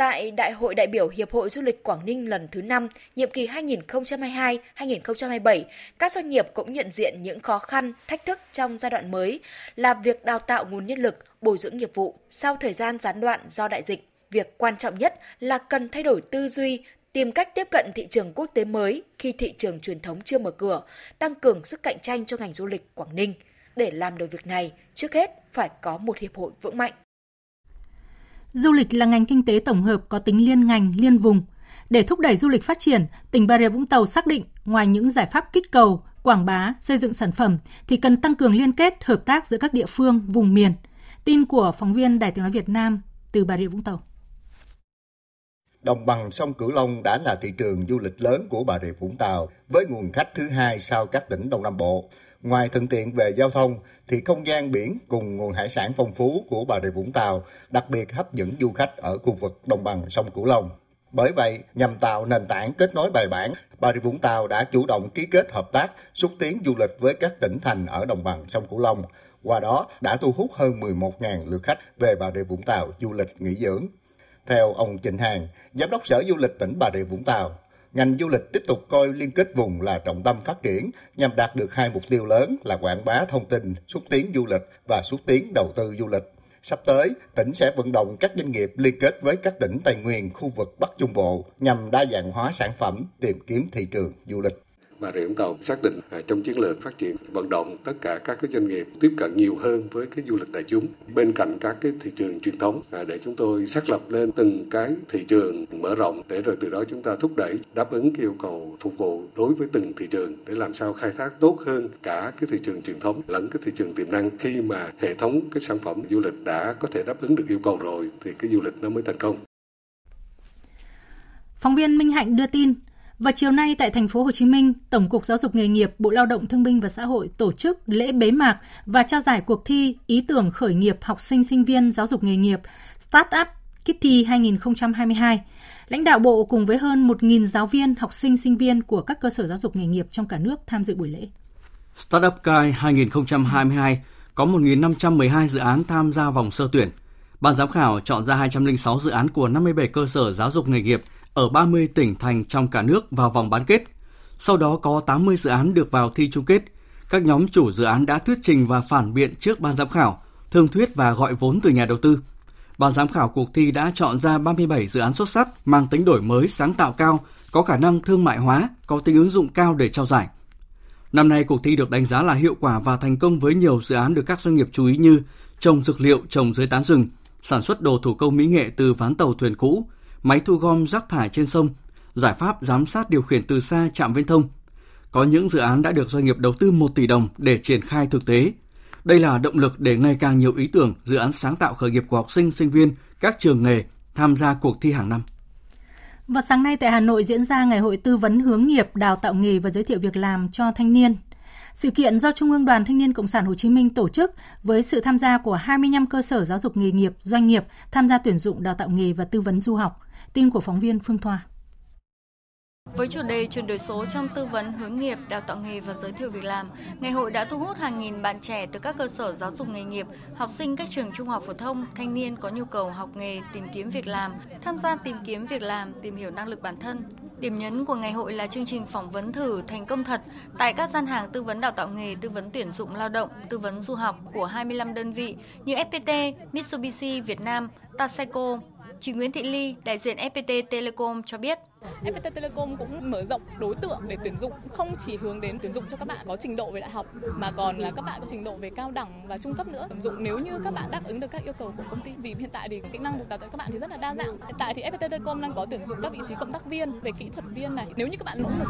Tại Đại hội đại biểu Hiệp hội Du lịch Quảng Ninh lần thứ năm, nhiệm kỳ hai nghìn không trăm hai mươi hai đến hai nghìn không trăm hai mươi bảy, các doanh nghiệp cũng nhận diện những khó khăn, thách thức trong giai đoạn mới là việc đào tạo nguồn nhân lực, bồi dưỡng nghiệp vụ sau thời gian gián đoạn do đại dịch. Việc quan trọng nhất là cần thay đổi tư duy, tìm cách tiếp cận thị trường quốc tế mới khi thị trường truyền thống chưa mở cửa, tăng cường sức cạnh tranh cho ngành du lịch Quảng Ninh. Để làm được việc này, trước hết phải có một hiệp hội vững mạnh. Du lịch là ngành kinh tế tổng hợp có tính liên ngành, liên vùng. Để thúc đẩy du lịch phát triển, tỉnh Bà Rịa Vũng Tàu xác định ngoài những giải pháp kích cầu, quảng bá, xây dựng sản phẩm thì cần tăng cường liên kết, hợp tác giữa các địa phương, vùng miền. Tin của phóng viên Đài Tiếng nói Việt Nam từ Bà Rịa Vũng Tàu. Đồng bằng sông Cửu Long đã là thị trường du lịch lớn của Bà Rịa Vũng Tàu với nguồn khách thứ hai sau các tỉnh Đông Nam Bộ. Ngoài thuận tiện về giao thông thì không gian biển cùng nguồn hải sản phong phú của Bà Rịa Vũng Tàu đặc biệt hấp dẫn du khách ở khu vực đồng bằng sông Cửu Long. Bởi vậy, nhằm tạo nền tảng kết nối bài bản, Bà Rịa Vũng Tàu đã chủ động ký kết hợp tác xúc tiến du lịch với các tỉnh thành ở đồng bằng sông Cửu Long. Qua đó đã thu hút hơn mười một nghìn lượt khách về Bà Rịa Vũng Tàu du lịch nghỉ dưỡng. Theo ông Trịnh Hằng, Giám đốc Sở Du lịch tỉnh Bà Rịa Vũng Tàu, ngành du lịch tiếp tục coi liên kết vùng là trọng tâm phát triển nhằm đạt được hai mục tiêu lớn là quảng bá thông tin, xúc tiến du lịch và xúc tiến đầu tư du lịch. Sắp tới, tỉnh sẽ vận động các doanh nghiệp liên kết với các tỉnh Tây Nguyên, khu vực Bắc Trung Bộ nhằm đa dạng hóa sản phẩm, tìm kiếm thị trường du lịch. Bà Rịa Vũng Tàu xác định trong chiến lược phát triển vận động tất cả các cái doanh nghiệp tiếp cận nhiều hơn với cái du lịch đại chúng bên cạnh các cái thị trường truyền thống để chúng tôi xác lập lên từng cái thị trường mở rộng để rồi từ đó chúng ta thúc đẩy đáp ứng yêu cầu phục vụ đối với từng thị trường để làm sao khai thác tốt hơn cả cái thị trường truyền thống lẫn cái thị trường tiềm năng. Khi mà hệ thống cái sản phẩm du lịch đã có thể đáp ứng được yêu cầu rồi thì cái du lịch nó mới thành công. Phóng viên Minh Hạnh đưa tin. Và chiều nay tại thành phố Hồ Chí Minh, Tổng cục Giáo dục Nghề nghiệp, Bộ Lao động Thương binh và Xã hội tổ chức lễ bế mạc và trao giải cuộc thi ý tưởng khởi nghiệp học sinh sinh viên giáo dục nghề nghiệp Startup Kitty hai nghìn không trăm hai mươi hai. Lãnh đạo bộ cùng với hơn một nghìn giáo viên, học sinh sinh viên của các cơ sở giáo dục nghề nghiệp trong cả nước tham dự buổi lễ. Startup Guide hai nghìn không trăm hai mươi hai có một nghìn năm trăm mười hai dự án tham gia vòng sơ tuyển. Ban giám khảo chọn ra hai trăm lẻ sáu dự án của năm mươi bảy cơ sở giáo dục nghề nghiệp ở ba mươi tỉnh thành trong cả nước vào vòng bán kết. Sau đó có tám mươi dự án được vào thi chung kết. Các nhóm chủ dự án đã thuyết trình và phản biện trước ban giám khảo, thương thuyết và gọi vốn từ nhà đầu tư. Ban giám khảo cuộc thi đã chọn ra ba mươi bảy dự án xuất sắc mang tính đổi mới, sáng tạo cao, có khả năng thương mại hóa, có tính ứng dụng cao để trao giải. Năm nay cuộc thi được đánh giá là hiệu quả và thành công với nhiều dự án được các doanh nghiệp chú ý như trồng dược liệu, trồng dưới tán rừng, sản xuất đồ thủ công mỹ nghệ từ ván tàu thuyền cũ, máy thu gom rác thải trên sông, giải pháp giám sát điều khiển từ xa trạm viễn thông. Có những dự án đã được doanh nghiệp đầu tư một tỷ đồng để triển khai thực tế. Đây là động lực để ngày càng nhiều ý tưởng, dự án sáng tạo khởi nghiệp của học sinh, sinh viên, các trường nghề tham gia cuộc thi hàng năm. Và sáng nay tại Hà Nội diễn ra Ngày hội tư vấn hướng nghiệp, đào tạo nghề và giới thiệu việc làm cho thanh niên. Sự kiện do Trung ương Đoàn Thanh niên Cộng sản Hồ Chí Minh tổ chức với sự tham gia của hai mươi lăm cơ sở giáo dục nghề nghiệp, doanh nghiệp tham gia tuyển dụng đào tạo nghề và tư vấn du học. Tin của phóng viên Phương Thoa. Với chủ đề chuyển đổi số trong tư vấn hướng nghiệp, đào tạo nghề và giới thiệu việc làm, ngày hội đã thu hút hàng nghìn bạn trẻ từ các cơ sở giáo dục nghề nghiệp, học sinh các trường trung học phổ thông, thanh niên có nhu cầu học nghề, tìm kiếm việc làm, tham gia tìm kiếm việc làm, tìm hiểu năng lực bản thân. Điểm nhấn của ngày hội là chương trình phỏng vấn thử thành công thật tại các gian hàng tư vấn đào tạo nghề, tư vấn tuyển dụng lao động, tư vấn du học của hai mươi lăm đơn vị như ép pê tê, Mitsubishi Việt Nam, Taseco. Chị Nguyễn Thị Ly, đại diện ép pê tê Telecom cho biết. ép pê tê Telecom cũng mở rộng đối tượng để tuyển dụng, không chỉ hướng đến tuyển dụng cho các bạn có trình độ về đại học mà còn là các bạn có trình độ về cao đẳng và trung cấp nữa. Tuyển dụng nếu như các bạn đáp ứng được các yêu cầu của công ty, vì hiện tại thì kỹ năng được đào tạo các bạn thì rất là đa dạng. Hiện tại thì ép pê tê Telecom đang có tuyển dụng các vị trí cộng tác viên, về kỹ thuật viên này. Nếu như các bạn nỗ lực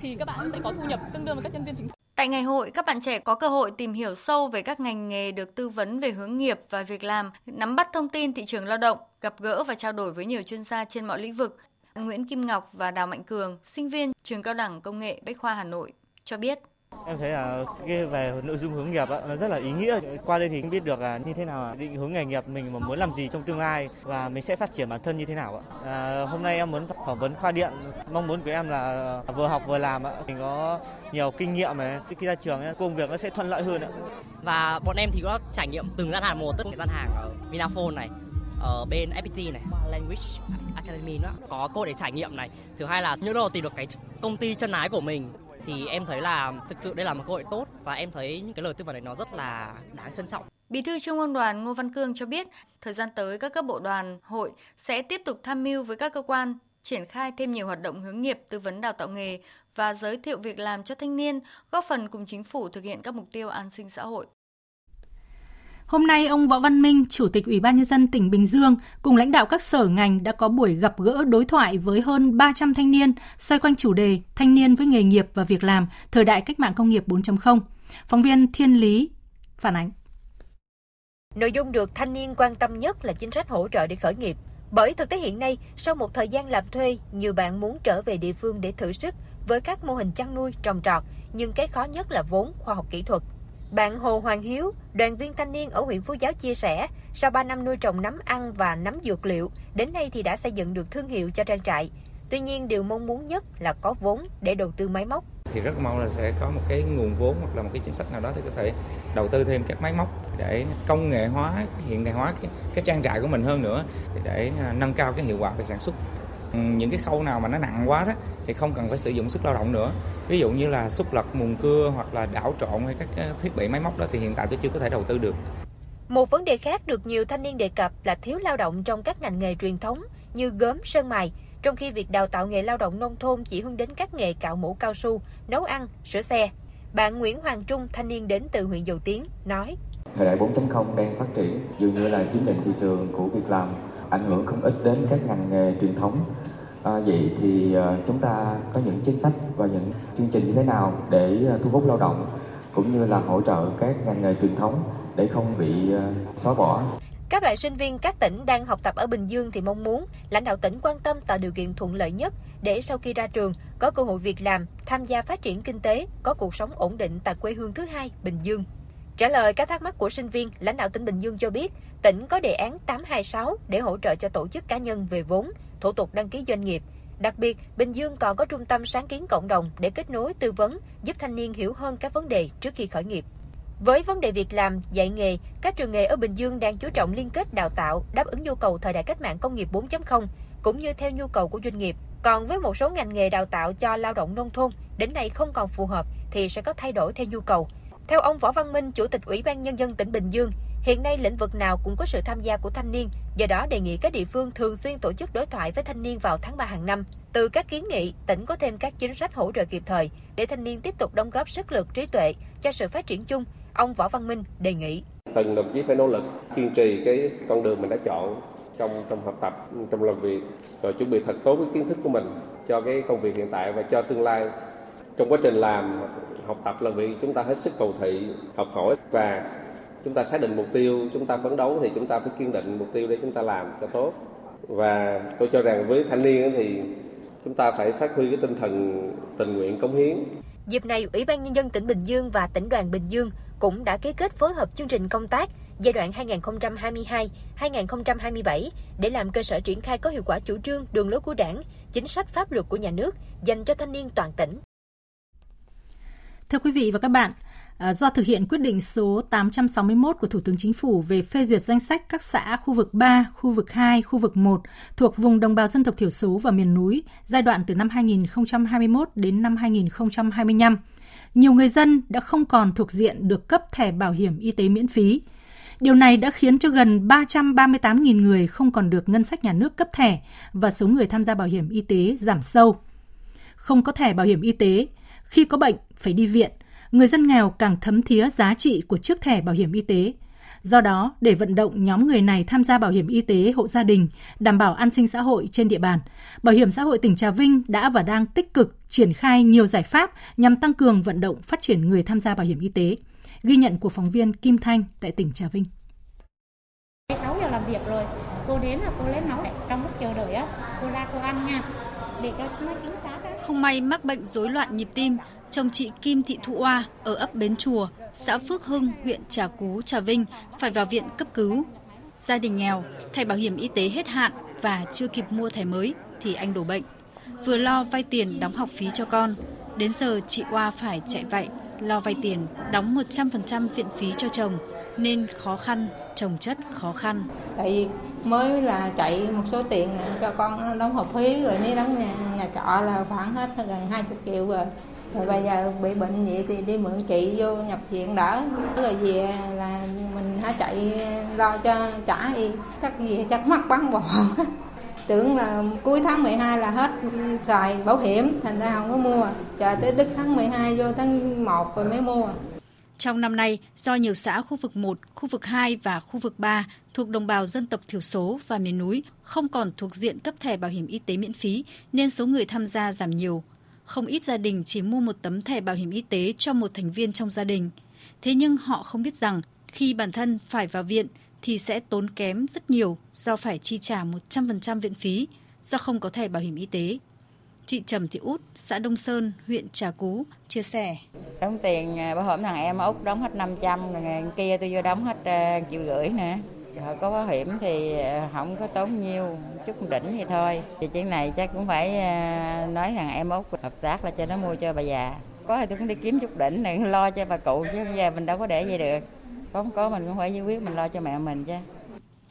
thì các bạn sẽ có thu nhập tương đương với các nhân viên chính thức. Tại ngày hội, các bạn trẻ có cơ hội tìm hiểu sâu về các ngành nghề được tư vấn về hướng nghiệp và việc làm, nắm bắt thông tin thị trường lao động, gặp gỡ và trao đổi với nhiều chuyên gia trên mọi lĩnh vực. Nguyễn Kim Ngọc và Đào Mạnh Cường, sinh viên trường Cao đẳng Công nghệ Bách khoa Hà Nội cho biết. Em thấy là cái về nội dung hướng nghiệp nó rất là ý nghĩa. Qua đây thì biết được là như thế nào định hướng nghề nghiệp mình mà muốn làm gì trong tương lai và mình sẽ phát triển bản thân như thế nào. À, hôm nay em muốn phỏng vấn khoa điện. Mong muốn của em là vừa học vừa làm. Mình có nhiều kinh nghiệm này, khi ra trường công việc nó sẽ thuận lợi hơn. Và bọn em thì có trải nghiệm từng gian hàng một, tất cả gian hàng ở Vinaphone này. ở bên ép pê tê này, Language Academy đó, có cô để trải nghiệm này. Thứ hai là nhớ đâu tìm được cái công ty chân ái của mình, thì em thấy là thực sự đây là một cơ hội tốt và em thấy những cái lời tư vấn này nó rất là đáng trân trọng. Bí thư Trung ương Đoàn Ngô Văn Cương cho biết, thời gian tới các cấp bộ đoàn, hội sẽ tiếp tục tham mưu với các cơ quan triển khai thêm nhiều hoạt động hướng nghiệp, tư vấn đào tạo nghề và giới thiệu việc làm cho thanh niên, góp phần cùng chính phủ thực hiện các mục tiêu an sinh xã hội. Hôm nay, ông Võ Văn Minh, Chủ tịch Ủy ban Nhân dân tỉnh Bình Dương, cùng lãnh đạo các sở ngành đã có buổi gặp gỡ đối thoại với hơn ba trăm thanh niên xoay quanh chủ đề Thanh niên với nghề nghiệp và việc làm, thời đại cách mạng công nghiệp bốn chấm không. Phóng viên Thiên Lý phản ánh. Nội dung được thanh niên quan tâm nhất là chính sách hỗ trợ để khởi nghiệp. Bởi thực tế hiện nay, sau một thời gian làm thuê, nhiều bạn muốn trở về địa phương để thử sức với các mô hình chăn nuôi, trồng trọt, nhưng cái khó nhất là vốn, khoa học kỹ thuật. Bạn Hồ Hoàng Hiếu, đoàn viên thanh niên ở huyện Phú Giáo chia sẻ, sau ba năm nuôi trồng nấm ăn và nấm dược liệu, đến nay thì đã xây dựng được thương hiệu cho trang trại. Tuy nhiên, điều mong muốn nhất là có vốn để đầu tư máy móc. Thì rất mong là sẽ có một cái nguồn vốn hoặc là một cái chính sách nào đó để có thể đầu tư thêm các máy móc để công nghệ hóa, hiện đại hóa cái, cái trang trại của mình hơn nữa để nâng cao cái hiệu quả về sản xuất. Những cái khâu nào mà nó nặng quá đó thì không cần phải sử dụng sức lao động nữa. Ví dụ như là xúc lật, mùn cưa hoặc là đảo trộn hay các thiết bị máy móc đó thì hiện tại tôi chưa có thể đầu tư được. Một vấn đề khác được nhiều thanh niên đề cập là thiếu lao động trong các ngành nghề truyền thống như gốm, sơn mài, trong khi việc đào tạo nghề lao động nông thôn chỉ hướng đến các nghề cạo mũ cao su, nấu ăn, sửa xe. Bạn Nguyễn Hoàng Trung, thanh niên đến từ huyện Dầu Tiếng, nói: Thời đại bốn chấm không đang phát triển, dường như là chiếm lĩnh thị trường của việc làm, ảnh hưởng không ít đến các ngành nghề truyền thống. À, vậy thì à, chúng ta có những chính sách và những chương trình như thế nào để à, thu hút lao động cũng như là hỗ trợ các ngành nghề truyền thống để không bị à, xóa bỏ. Các bạn sinh viên các tỉnh đang học tập ở Bình Dương thì mong muốn lãnh đạo tỉnh quan tâm tạo điều kiện thuận lợi nhất để sau khi ra trường có cơ hội việc làm, tham gia phát triển kinh tế, có cuộc sống ổn định tại quê hương thứ hai Bình Dương. Trả lời các thắc mắc của sinh viên, lãnh đạo tỉnh Bình Dương cho biết tỉnh có đề án tám hai sáu để hỗ trợ cho tổ chức cá nhân về vốn, thủ tục đăng ký doanh nghiệp. Đặc biệt, Bình Dương còn có trung tâm sáng kiến cộng đồng để kết nối tư vấn, giúp thanh niên hiểu hơn các vấn đề trước khi khởi nghiệp. Với vấn đề việc làm, dạy nghề, các trường nghề ở Bình Dương đang chú trọng liên kết đào tạo, đáp ứng nhu cầu thời đại cách mạng công nghiệp bốn chấm không, cũng như theo nhu cầu của doanh nghiệp. Còn với một số ngành nghề đào tạo cho lao động nông thôn, đến nay không còn phù hợp thì sẽ có thay đổi theo nhu cầu. Theo ông Võ Văn Minh, Chủ tịch Ủy ban Nhân dân tỉnh Bình Dương, hiện nay lĩnh vực nào cũng có sự tham gia của thanh niên, do đó đề nghị các địa phương thường xuyên tổ chức đối thoại với thanh niên vào tháng ba hàng năm. Từ các kiến nghị, tỉnh có thêm các chính sách hỗ trợ kịp thời để thanh niên tiếp tục đóng góp sức lực, trí tuệ cho sự phát triển chung, ông Võ Văn Minh đề nghị. Từng đồng chí phải nỗ lực, kiên trì cái con đường mình đã chọn trong trong học tập, trong làm việc, rồi chuẩn bị thật tốt cái kiến thức của mình cho cái công việc hiện tại và cho tương lai. Trong quá trình làm, học tập, làm việc, chúng ta hết sức cầu thị, học hỏi và chúng ta xác định mục tiêu, chúng ta phấn đấu thì chúng ta phải kiên định mục tiêu để chúng ta làm cho tốt. Và tôi cho rằng với thanh niên thì chúng ta phải phát huy cái tinh thần tình nguyện cống hiến. Dịp này, Ủy ban Nhân dân tỉnh Bình Dương và Tỉnh đoàn Bình Dương cũng đã ký kết phối hợp chương trình công tác giai đoạn hai nghìn không trăm hai mươi hai đến hai nghìn không trăm hai mươi bảy để làm cơ sở triển khai có hiệu quả chủ trương, đường lối của Đảng, chính sách pháp luật của nhà nước dành cho thanh niên toàn tỉnh. Thưa quý vị và các bạn, do thực hiện quyết định số tám trăm sáu mươi mốt của Thủ tướng Chính phủ về phê duyệt danh sách các xã khu vực ba, khu vực hai, khu vực một thuộc vùng đồng bào dân tộc thiểu số và miền núi giai đoạn từ năm hai nghìn không trăm hai mươi mốt đến năm hai nghìn không trăm hai mươi lăm, nhiều người dân đã không còn thuộc diện được cấp thẻ bảo hiểm y tế miễn phí. Điều này đã khiến cho gần ba trăm ba mươi tám nghìn người không còn được ngân sách nhà nước cấp thẻ và số người tham gia bảo hiểm y tế giảm sâu. Không có thẻ bảo hiểm y tế, khi có bệnh phải đi viện, người dân nghèo càng thấm thía giá trị của chiếc thẻ bảo hiểm y tế. Do đó, để vận động nhóm người này tham gia bảo hiểm y tế hộ gia đình, đảm bảo an sinh xã hội trên địa bàn, Bảo hiểm xã hội tỉnh Trà Vinh đã và đang tích cực triển khai nhiều giải pháp nhằm tăng cường vận động phát triển người tham gia bảo hiểm y tế. Ghi nhận của phóng viên Kim Thanh tại tỉnh Trà Vinh. sáu giờ làm việc rồi, cô đến là cô lấy máu trong lúc chờ đợi á, cô ra cô ăn nha, để cho nó chính xác. Không may mắc bệnh rối loạn nhịp tim, chồng chị Kim Thị Thu Oa ở ấp Bến Chùa, xã Phước Hưng, huyện Trà Cú, Trà Vinh phải vào viện cấp cứu. Gia đình nghèo, thẻ bảo hiểm y tế hết hạn và chưa kịp mua thẻ mới thì anh đổ bệnh. Vừa lo vay tiền đóng học phí cho con, đến giờ chị Oa phải chạy vạy lo vay tiền, đóng một trăm phần trăm viện phí cho chồng nên khó khăn, chồng chất khó khăn. Tại vì mới là chạy một số tiền cho con đóng học phí rồi đi đóng nhà, nhà trọ là khoảng hết gần hai mươi triệu rồi. Rồi bây giờ bị bệnh vậy thì đi mượn chị vô nhập viện đỡ. Rồi về là mình hả chạy lo cho trả y, chắc gì chắc mắc bắn bò. Tưởng là cuối tháng mười hai là hết xài bảo hiểm, thành ra không có mua. Chờ tới tức tháng mười hai vô tháng một rồi mới mua. Trong năm nay, do nhiều xã khu vực một, khu vực hai và khu vực ba thuộc đồng bào dân tộc thiểu số và miền núi không còn thuộc diện cấp thẻ bảo hiểm y tế miễn phí nên số người tham gia giảm nhiều. Không ít gia đình chỉ mua một tấm thẻ bảo hiểm y tế cho một thành viên trong gia đình. Thế nhưng họ không biết rằng khi bản thân phải vào viện thì sẽ tốn kém rất nhiều do phải chi trả một trăm phần trăm viện phí do không có thẻ bảo hiểm y tế. Chị Trầm Thị Út, xã Đông Sơn, huyện Trà Cú, chia sẻ. Đóng tiền bảo hiểm thằng em Út đóng hết năm trăm, ngày kia tôi vô đóng hết triệu rưỡi nữa. Họ có bảo hiểm thì không có tốn nhiều, chút đỉnh thì thôi. Thì chuyện này chắc cũng phải nói thằng em Út hợp tác là cho nó mua cho bà già. Có thì tôi cũng đi kiếm chút đỉnh để lo cho bà cụ chứ giờ mình đâu có để vậy được. Không có mình cũng phải giải quyết, mình lo cho mẹ mình chứ.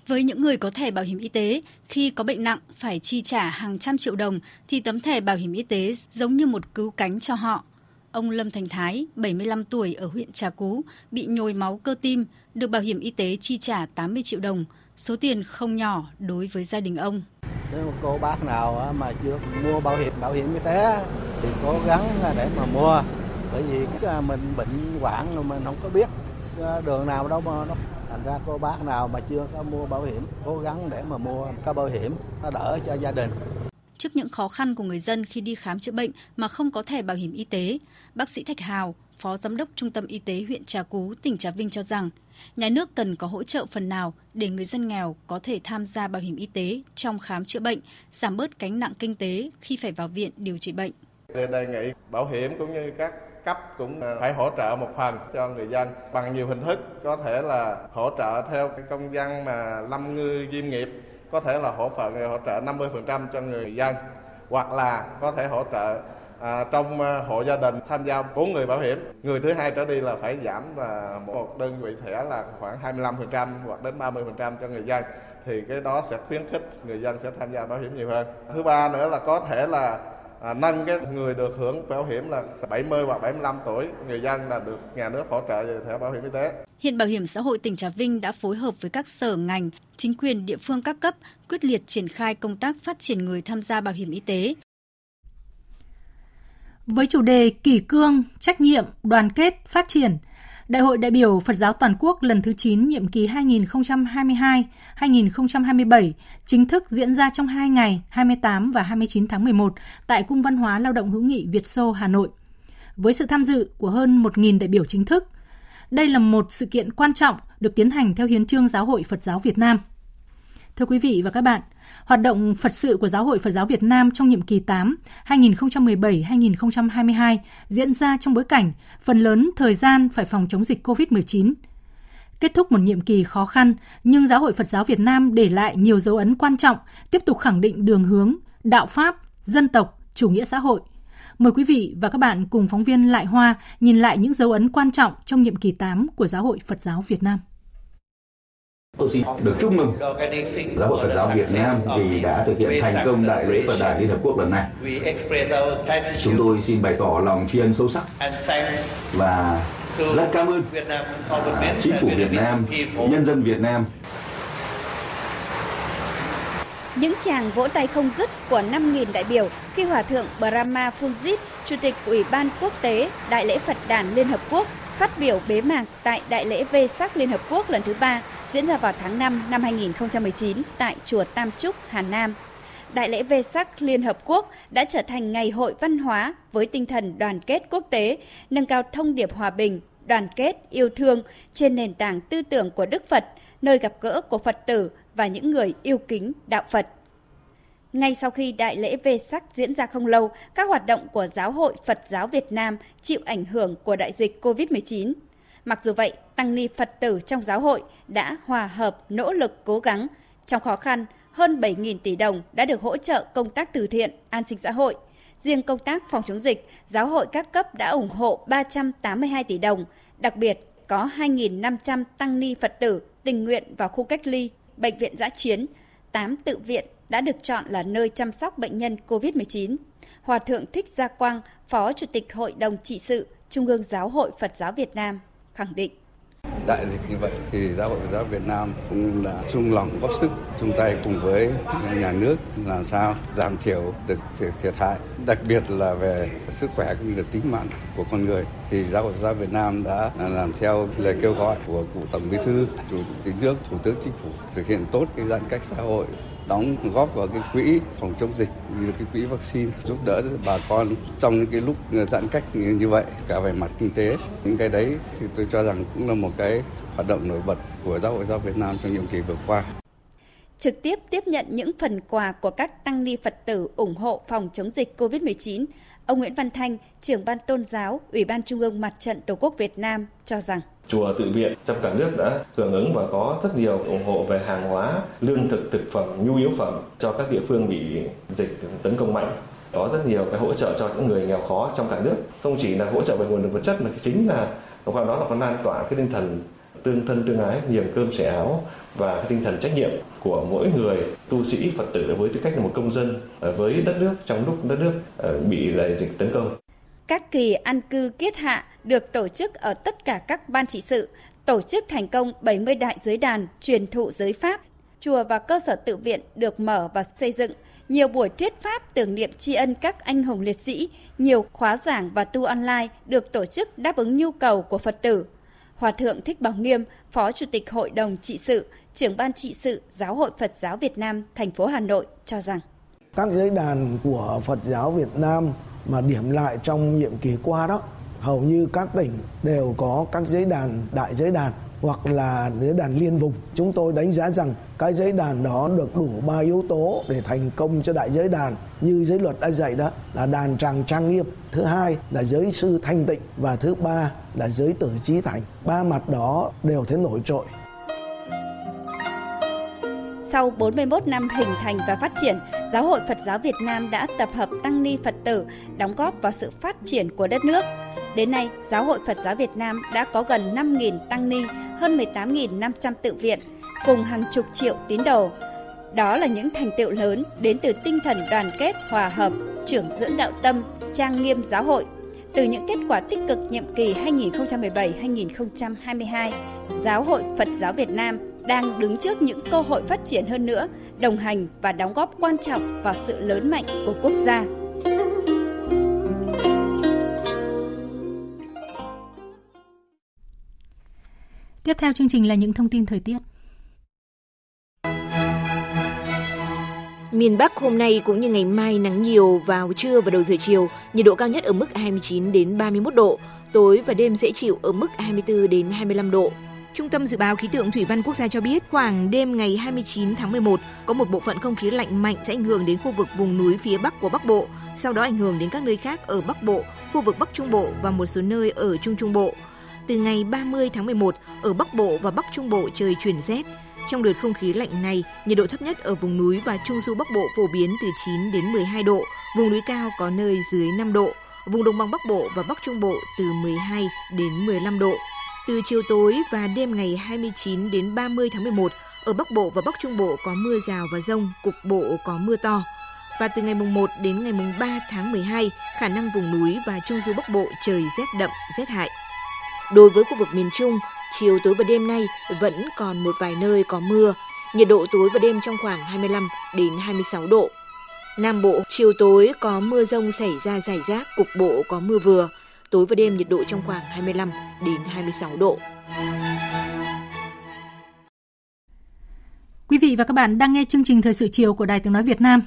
Với những người có thẻ bảo hiểm y tế, khi có bệnh nặng phải chi trả hàng trăm triệu đồng thì tấm thẻ bảo hiểm y tế giống như một cứu cánh cho họ. Ông Lâm Thành Thái, bảy mươi lăm tuổi ở huyện Trà Cú, bị nhồi máu cơ tim, được bảo hiểm y tế chi trả tám mươi triệu đồng, số tiền không nhỏ đối với gia đình ông. Cô bác nào mà chưa mua bảo hiểm bảo hiểm y tế thì cố gắng để mà mua, bởi vì mình bệnh hoạn rồi mình không có biết đường nào đâu mà nó. Thành ra cô bác nào mà chưa có mua bảo hiểm, cố gắng để mà mua cái bảo hiểm, nó đỡ cho gia đình. Trước những khó khăn của người dân khi đi khám chữa bệnh mà không có thẻ bảo hiểm y tế, bác sĩ Thạch Hào, Phó Giám đốc Trung tâm Y tế huyện Trà Cú, tỉnh Trà Vinh cho rằng, nhà nước cần có hỗ trợ phần nào để người dân nghèo có thể tham gia bảo hiểm y tế trong khám chữa bệnh, giảm bớt gánh nặng kinh tế khi phải vào viện điều trị bệnh. Đề nghị bảo hiểm cũng như các cấp cũng phải hỗ trợ một phần cho người dân bằng nhiều hình thức, có thể là hỗ trợ theo cái công dân mà lâm ngư diêm nghiệp, có thể là hỗ trợ người hỗ trợ năm mươi phần trăm cho người dân, hoặc là có thể hỗ trợ à, trong hộ gia đình tham gia bốn người bảo hiểm, người thứ hai trở đi là phải giảm là một đơn vị thẻ là khoảng hai mươi lăm phần trăm hoặc đến ba mươi phần trăm cho người dân, thì cái đó sẽ khuyến khích người dân sẽ tham gia bảo hiểm nhiều hơn. Thứ ba nữa là có thể là À, nâng cái người được hưởng bảo hiểm là bảy mươi hoặc bảy mươi lăm tuổi, người dân là được nhà nước hỗ trợ về thẻ bảo hiểm y tế. Hiện Bảo hiểm xã hội tỉnh Trà Vinh đã phối hợp với các sở ngành, chính quyền địa phương các cấp quyết liệt triển khai công tác phát triển người tham gia bảo hiểm y tế. Với chủ đề kỷ cương, trách nhiệm, đoàn kết, phát triển, Đại hội đại biểu Phật giáo toàn quốc lần thứ chín nhiệm kỳ hai nghìn không trăm hai mươi hai đến hai nghìn không trăm hai mươi bảy chính thức diễn ra trong hai ngày hai mươi tám và hai mươi chín tháng mười một tại Cung văn hóa lao động hữu nghị Việt Xô, Hà Nội, với sự tham dự của hơn một nghìn đại biểu chính thức. Đây là một sự kiện quan trọng được tiến hành theo hiến chương Giáo hội Phật giáo Việt Nam. Thưa quý vị và các bạn, hoạt động Phật sự của Giáo hội Phật giáo Việt Nam trong nhiệm kỳ tám hai nghìn không trăm mười bảy đến hai nghìn không trăm hai mươi hai diễn ra trong bối cảnh phần lớn thời gian phải phòng chống dịch cô vít mười chín. Kết thúc một nhiệm kỳ khó khăn, nhưng Giáo hội Phật giáo Việt Nam để lại nhiều dấu ấn quan trọng, tiếp tục khẳng định đường hướng, đạo pháp, dân tộc, chủ nghĩa xã hội. Mời quý vị và các bạn cùng phóng viên Lại Hoa nhìn lại những dấu ấn quan trọng trong nhiệm kỳ tám của Giáo hội Phật giáo Việt Nam. Tôi xin được chúc mừng Giáo hội Phật giáo Việt Nam vì đã thực hiện thành công Đại lễ Phật đản Liên Hợp Quốc lần này. Chúng tôi xin bày tỏ lòng tri ân sâu sắc và rất cảm ơn Chính phủ Việt Nam, nhân dân Việt Nam. Những tràng vỗ tay không dứt của năm nghìn đại biểu khi Hòa thượng Brahma Phunjit, Chủ tịch Ủy ban Quốc tế Đại lễ Phật đản Liên Hợp Quốc, phát biểu bế mạc tại Đại lễ Vesak Liên Hợp Quốc lần thứ ba, diễn ra vào tháng năm năm hai nghìn không trăm mười chín tại Chùa Tam Trúc, Hà Nam. Đại lễ Vesak Liên Hợp Quốc đã trở thành ngày hội văn hóa với tinh thần đoàn kết quốc tế, nâng cao thông điệp hòa bình, đoàn kết, yêu thương trên nền tảng tư tưởng của Đức Phật, nơi gặp gỡ của Phật tử và những người yêu kính đạo Phật. Ngay sau khi Đại lễ Vesak diễn ra không lâu, các hoạt động của Giáo hội Phật giáo Việt Nam chịu ảnh hưởng của đại dịch cô vít mười chín. Mặc dù vậy, tăng ni Phật tử trong giáo hội đã hòa hợp nỗ lực cố gắng. Trong khó khăn, hơn bảy nghìn tỷ đồng đã được hỗ trợ công tác từ thiện, an sinh xã hội. Riêng công tác phòng chống dịch, giáo hội các cấp đã ủng hộ ba trăm tám mươi hai tỷ đồng. Đặc biệt, có hai nghìn năm trăm tăng ni Phật tử tình nguyện vào khu cách ly, bệnh viện dã chiến, tám tự viện đã được chọn là nơi chăm sóc bệnh nhân cô vít mười chín. Hòa thượng Thích Gia Quang, Phó Chủ tịch Hội đồng Trị sự Trung ương Giáo hội Phật giáo Việt Nam khẳng định. Đại dịch như vậy thì Giáo hội Phật giáo Việt Nam cũng đã chung lòng góp sức, chung tay cùng với nhà nước làm sao giảm thiểu được thiệt hại, đặc biệt là về sức khỏe cũng như được tính mạng của con người. Thì Giáo hội Phật giáo Việt Nam đã làm theo lời kêu gọi của Cụ Tổng Bí thư, Chủ tịch nước, Thủ tướng Chính phủ thực hiện tốt cái giãn cách xã hội, đóng góp vào cái quỹ phòng chống dịch như cái quỹ vaccine giúp đỡ bà con trong những cái lúc giãn cách như vậy, cả về mặt kinh tế. Những cái đấy thì tôi cho rằng cũng là một cái hoạt động nổi bật của Giáo hội Phật giáo Việt Nam trong nhiệm kỳ vừa qua. Trực tiếp tiếp nhận những phần quà của các tăng ni Phật tử ủng hộ phòng chống dịch cô vít mười chín, ông Nguyễn Văn Thanh, trưởng ban tôn giáo, Ủy ban Trung ương Mặt trận Tổ quốc Việt Nam cho rằng chùa tự viện trong cả nước đã hưởng ứng và có rất nhiều ủng hộ về hàng hóa, lương thực, thực phẩm, nhu yếu phẩm cho các địa phương bị dịch tấn công mạnh. Có rất nhiều cái hỗ trợ cho những người nghèo khó trong cả nước. Không chỉ là hỗ trợ về nguồn lực vật chất mà chính là qua đó là còn lan tỏa cái tinh thần tương thân tương ái, nhường cơm sẻ áo và cái tinh thần trách nhiệm của mỗi người tu sĩ Phật tử với tư cách là một công dân với đất nước trong lúc đất nước bị đại dịch tấn công. Các kỳ ăn cư kiết hạ được tổ chức ở tất cả các ban trị sự, tổ chức thành công bảy mươi đại giới đàn, truyền thụ giới pháp. Chùa và cơ sở tự viện được mở và xây dựng, nhiều buổi thuyết pháp tưởng niệm tri ân các anh hùng liệt sĩ, nhiều khóa giảng và tu online được tổ chức đáp ứng nhu cầu của Phật tử. Hòa thượng Thích Bảo Nghiêm, Phó Chủ tịch Hội đồng Trị sự, trưởng ban trị sự Giáo hội Phật giáo Việt Nam thành phố Hà Nội cho rằng các giới đàn của Phật giáo Việt Nam mà điểm lại trong nhiệm kỳ qua đó, hầu như các tỉnh đều có các giới đàn, đại giới đàn hoặc là giới đàn liên vùng. Chúng tôi đánh giá rằng cái giới đàn đó được đủ ba yếu tố để thành công cho đại giới đàn, như giới luật đã dạy đó là đàn tràng trang nghiêm, thứ hai là giới sư thanh tịnh và thứ ba là giới tử chí thành. Ba mặt đó đều thấy nổi trội. Sau bốn mươi mốt năm hình thành và phát triển, Giáo hội Phật giáo Việt Nam đã tập hợp tăng ni Phật tử đóng góp vào sự phát triển của đất nước. Đến nay, Giáo hội Phật giáo Việt Nam đã có gần năm nghìn tăng ni, hơn mười tám nghìn năm trăm tự viện, cùng hàng chục triệu tín đồ. Đó là những thành tựu lớn đến từ tinh thần đoàn kết, hòa hợp, trưởng dưỡng đạo tâm, trang nghiêm giáo hội. Từ những kết quả tích cực nhiệm kỳ hai nghìn không trăm mười bảy đến hai nghìn không trăm hai mươi hai, Giáo hội Phật giáo Việt Nam đang đứng trước những cơ hội phát triển hơn nữa, đồng hành và đóng góp quan trọng vào sự lớn mạnh của quốc gia. Tiếp theo chương trình là những thông tin thời tiết. Miền Bắc hôm nay cũng như ngày mai nắng nhiều vào trưa và đầu giờ chiều, nhiệt độ cao nhất ở mức hai mươi chín đến ba mươi mốt độ, tối và đêm dễ chịu ở mức hai mươi bốn đến hai mươi lăm độ. Trung tâm Dự báo Khí tượng Thủy văn Quốc gia cho biết khoảng đêm ngày hai mươi chín tháng mười một có một bộ phận không khí lạnh mạnh sẽ ảnh hưởng đến khu vực vùng núi phía Bắc của Bắc Bộ, sau đó ảnh hưởng đến các nơi khác ở Bắc Bộ, khu vực Bắc Trung Bộ và một số nơi ở Trung Trung Bộ. Từ ngày ba mươi tháng mười một, ở Bắc Bộ và Bắc Trung Bộ trời chuyển rét. Trong đợt không khí lạnh này, nhiệt độ thấp nhất ở vùng núi và Trung Du Bắc Bộ phổ biến từ chín đến mười hai độ, vùng núi cao có nơi dưới năm độ, vùng Đồng bằng Bắc Bộ và Bắc Trung Bộ từ mười hai đến mười lăm độ. Từ chiều tối và đêm ngày hai mươi chín đến ba mươi tháng mười một, ở Bắc Bộ và Bắc Trung Bộ có mưa rào và dông, cục bộ có mưa to. Và từ ngày mùng một đến ngày mùng ba tháng mười hai, khả năng vùng núi và Trung Du Bắc Bộ trời rét đậm, rét hại. Đối với khu vực miền Trung, chiều tối và đêm nay vẫn còn một vài nơi có mưa, nhiệt độ tối và đêm trong khoảng hai mươi lăm đến hai mươi sáu độ. Nam Bộ, chiều tối có mưa dông xảy ra rải rác, cục bộ có mưa vừa. Tối và đêm nhiệt độ trong khoảng hai mươi lăm đến hai mươi sáu độ. Quý vị và các bạn đang nghe chương trình Thời sự chiều của Đài Tiếng nói Việt Nam.